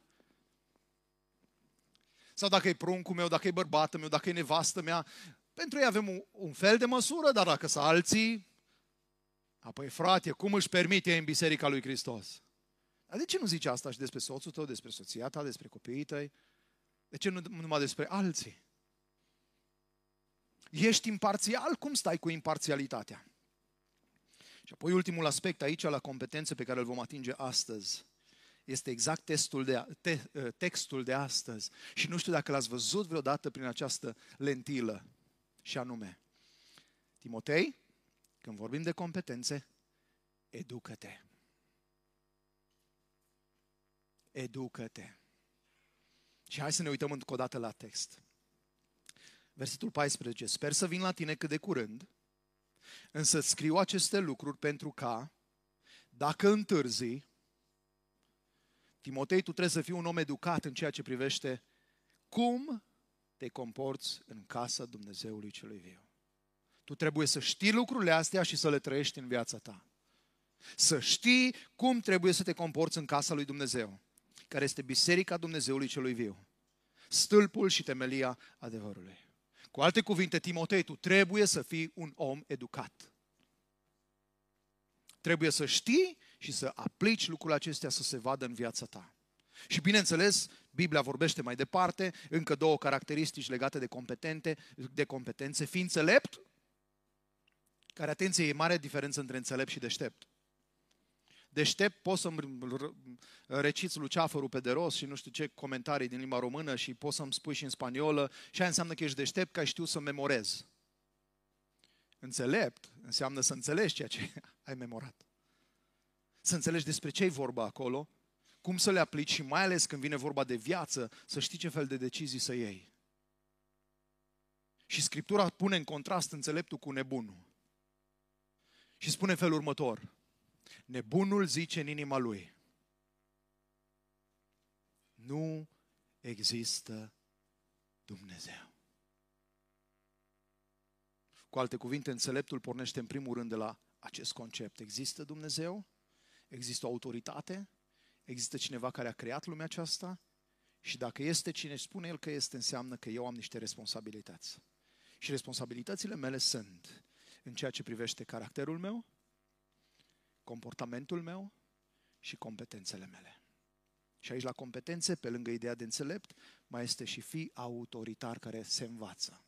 Sau dacă e pruncul meu, dacă e bărbată meu, dacă e nevastă mea, pentru ei avem un fel de măsură, dar dacă sunt alții, apoi frate, cum își permite în biserica lui Hristos? Dar de ce nu zici asta și despre soțul tău, despre soția ta, despre copiii tăi? De ce nu numai despre alții? Ești imparțial? Cum stai cu imparțialitatea? Și apoi ultimul aspect aici la competențe pe care îl vom atinge astăzi este exact textul de astăzi. Și nu știu dacă l-ați văzut vreodată prin această lentilă. Și anume, Timotei, când vorbim de competențe, educă-te. Educă-te. Și hai să ne uităm încă o dată la text. Versetul 14. Sper să vin la tine cât de curând, însă scriu aceste lucruri pentru ca, dacă întârzi, Timotei, tu trebuie să fii un om educat în ceea ce privește cum te comporți în casa Dumnezeului celui viu. Tu trebuie să știi lucrurile astea și să le trăiești în viața ta. Să știi cum trebuie să te comporți în casa lui Dumnezeu, care este biserica Dumnezeului celui viu, stâlpul și temelia adevărului. Cu alte cuvinte, Timotei, tu trebuie să fii un om educat. Trebuie să știi și să aplici lucrurile acestea să se vadă în viața ta. Și bineînțeles, Biblia vorbește mai departe, încă două caracteristici legate de competențe. Fii înțelept, care, atenție, e mare diferență între înțelept și deștept. Deștept, poți să-mi reciți Luceafărul pe de rost și nu știu ce comentarii din limba română și poți să-mi spui și în spaniolă și aia înseamnă că ești deștept, că ai știut să memorezi. Înțelept înseamnă să înțelegi ceea ce ai memorat. Să înțelegi despre ce-i vorba acolo, cum să le aplici și mai ales când vine vorba de viață, să știi ce fel de decizii să iei. Și Scriptura pune în contrast înțeleptul cu nebunul. Și spune în felul următor. Nebunul zice în inima lui, nu există Dumnezeu. Cu alte cuvinte, înțeleptul pornește în primul rând de la acest concept. Există Dumnezeu? Există o autoritate? Există cineva care a creat lumea aceasta? Și dacă este cine spune el că este, înseamnă că eu am niște responsabilități. Și responsabilitățile mele sunt în ceea ce privește caracterul meu, comportamentul meu și competențele mele. Și aici la competențe, pe lângă ideea de înțelept, mai este și fii autoritar care se învață.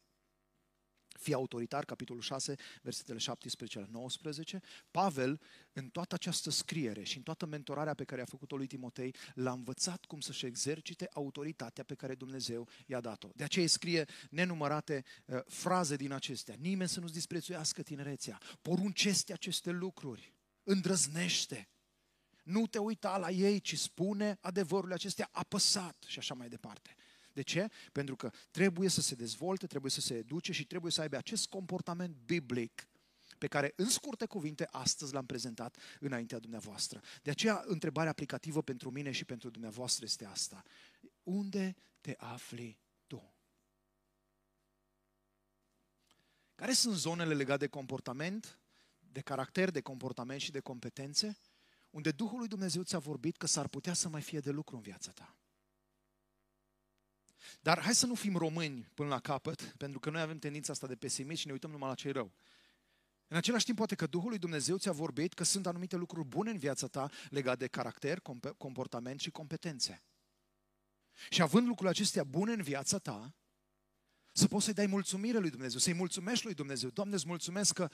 Fii autoritar, capitolul 6, versetele 17 la 19. Pavel, în toată această scriere și în toată mentorarea pe care a făcut-o lui Timotei, l-a învățat cum să-și exercite autoritatea pe care Dumnezeu i-a dat-o. De aceea scrie nenumărate fraze din acestea. Nimeni să nu-ți disprețuiască tinerețea. Poruncește aceste lucruri. Îndrăznește. Nu te uita la ei, ci spune adevărul acestea apăsat și așa mai departe. De ce? Pentru că trebuie să se dezvolte, trebuie să se educe și trebuie să aibă acest comportament biblic pe care, în scurte cuvinte, astăzi l-am prezentat înaintea dumneavoastră. De aceea, întrebarea aplicativă pentru mine și pentru dumneavoastră este asta. Unde te afli tu? Care sunt zonele legate de comportament, de caracter, de comportament și de competențe, unde Duhul lui Dumnezeu ți-a vorbit că s-ar putea să mai fie de lucru în viața ta? Dar hai să nu fim români până la capăt, pentru că noi avem tendința asta de pesimist și ne uităm numai la ce-i rău. În același timp, poate că Duhul lui Dumnezeu ți-a vorbit că sunt anumite lucruri bune în viața ta legate de caracter, comportament și competențe. Și având lucrurile acestea bune în viața ta, să poți să-i dai mulțumire lui Dumnezeu, să-i mulțumești lui Dumnezeu. Doamne, îți mulțumesc că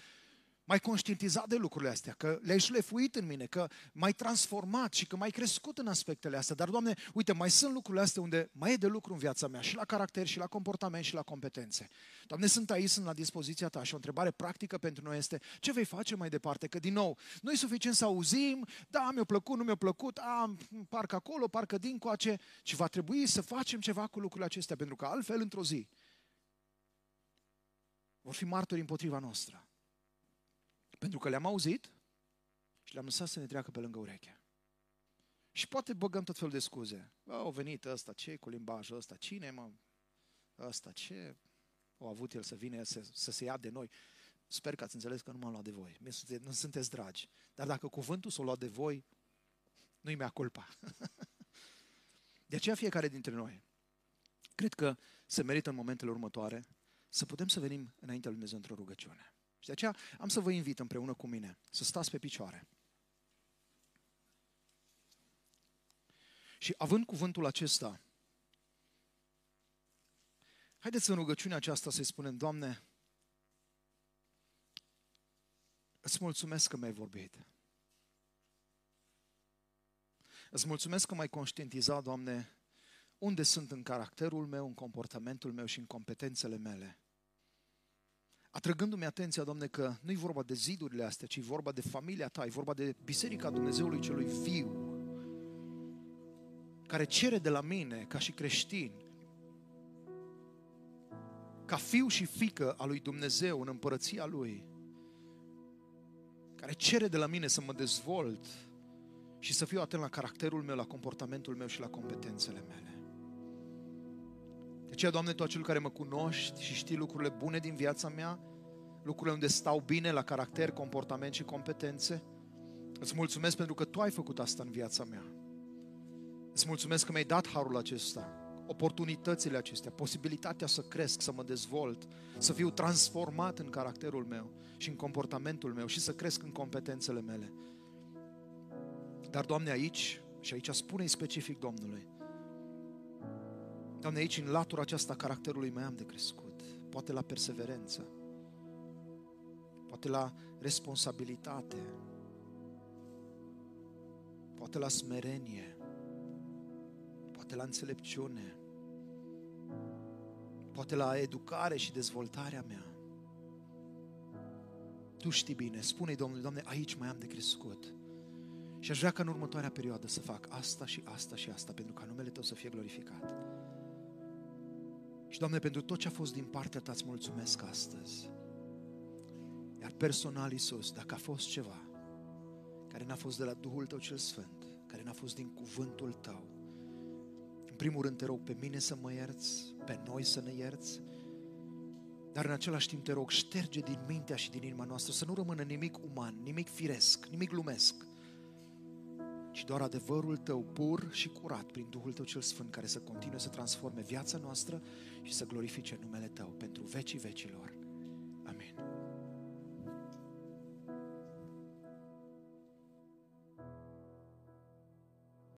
m-ai conștientizat de lucrurile astea, că le-ai șlefuit în mine, că m-ai transformat și că m-ai crescut în aspectele astea. Dar, Doamne, uite, mai sunt lucrurile astea unde mai e de lucru în viața mea, și la caracter, și la comportament, și la competențe. Doamne, sunt aici, sunt la dispoziția Ta și o întrebare practică pentru noi este ce vei face mai departe? Că, din nou, nu e suficient să auzim, da, mi-a plăcut, nu mi-a plăcut, parcă acolo, parcă dincoace, ci va trebui să facem ceva cu lucrurile acestea, pentru că altfel, într-o zi, vor fi martori împotriva noastră. Pentru că le-am auzit și le-am lăsat să ne treacă pe lângă ureche. Și poate băgăm tot felul de scuze. Au venit ăsta, ce cu limbajul ăsta? Cine, mă? Ăsta, ce? Au avut el să vină să se ia de noi. Sper că ați înțeles că nu m-am luat de voi. Nu sunteți dragi. Dar dacă cuvântul s-o luat de voi, nu-i mea culpa. De aceea fiecare dintre noi, cred că se merită în momentele următoare să putem să venim înaintea lui Dumnezeu într-o rugăciune. Și de aceea am să vă invit împreună cu mine să stați pe picioare. Și având cuvântul acesta, haideți în rugăciunea aceasta să-i spunem, Doamne, îți mulțumesc că mi-ai vorbit. Îți mulțumesc că m-ai conștientizat, Doamne, unde sunt în caracterul meu, în comportamentul meu și în competențele mele. Atrăgându-mi atenția, Doamne, că nu-i vorba de zidurile astea, ci e vorba de familia Ta, e vorba de Biserica Dumnezeului Celui Viu, care cere de la mine, ca și creștin, ca fiu și fiică a lui Dumnezeu în împărăția Lui, care cere de la mine să mă dezvolt și să fiu atent la caracterul meu, la comportamentul meu și la competențele mele. De aceea, Doamne, Tu acel care mă cunoști și știi lucrurile bune din viața mea, lucrurile unde stau bine la caracter, comportament și competențe, îți mulțumesc pentru că Tu ai făcut asta în viața mea. Îți mulțumesc că mi-ai dat harul acesta, oportunitățile acestea, posibilitatea să cresc, să mă dezvolt, să fiu transformat în caracterul meu și în comportamentul meu și să cresc în competențele mele. Dar, Doamne, aici, și aici spune-i specific Domnului, Doamne, aici, în latura aceasta a caracterului meu am de crescut. Poate la perseverență, poate la responsabilitate, poate la smerenie, poate la înțelepciune, poate la educare și dezvoltarea mea. Tu știi bine, spune-i Domnului, Doamne, aici mai am de crescut. Și aș vrea ca în următoarea perioadă să fac asta și asta și asta, pentru ca numele Tău să fie glorificat. Și, Doamne, pentru tot ce a fost din partea Ta, îți mulțumesc astăzi. Iar personal, Iisus, dacă a fost ceva care n-a fost de la Duhul Tău cel Sfânt, care n-a fost din cuvântul Tău, în primul rând te rog pe mine să mă ierți, pe noi să ne ierți, dar în același timp te rog, șterge din mintea și din inima noastră să nu rămână nimic uman, nimic firesc, nimic lumesc, ci doar adevărul Tău pur și curat prin Duhul Tău cel Sfânt, care să continue să transforme viața noastră și să glorifice numele Tău pentru vecii vecilor. Amin.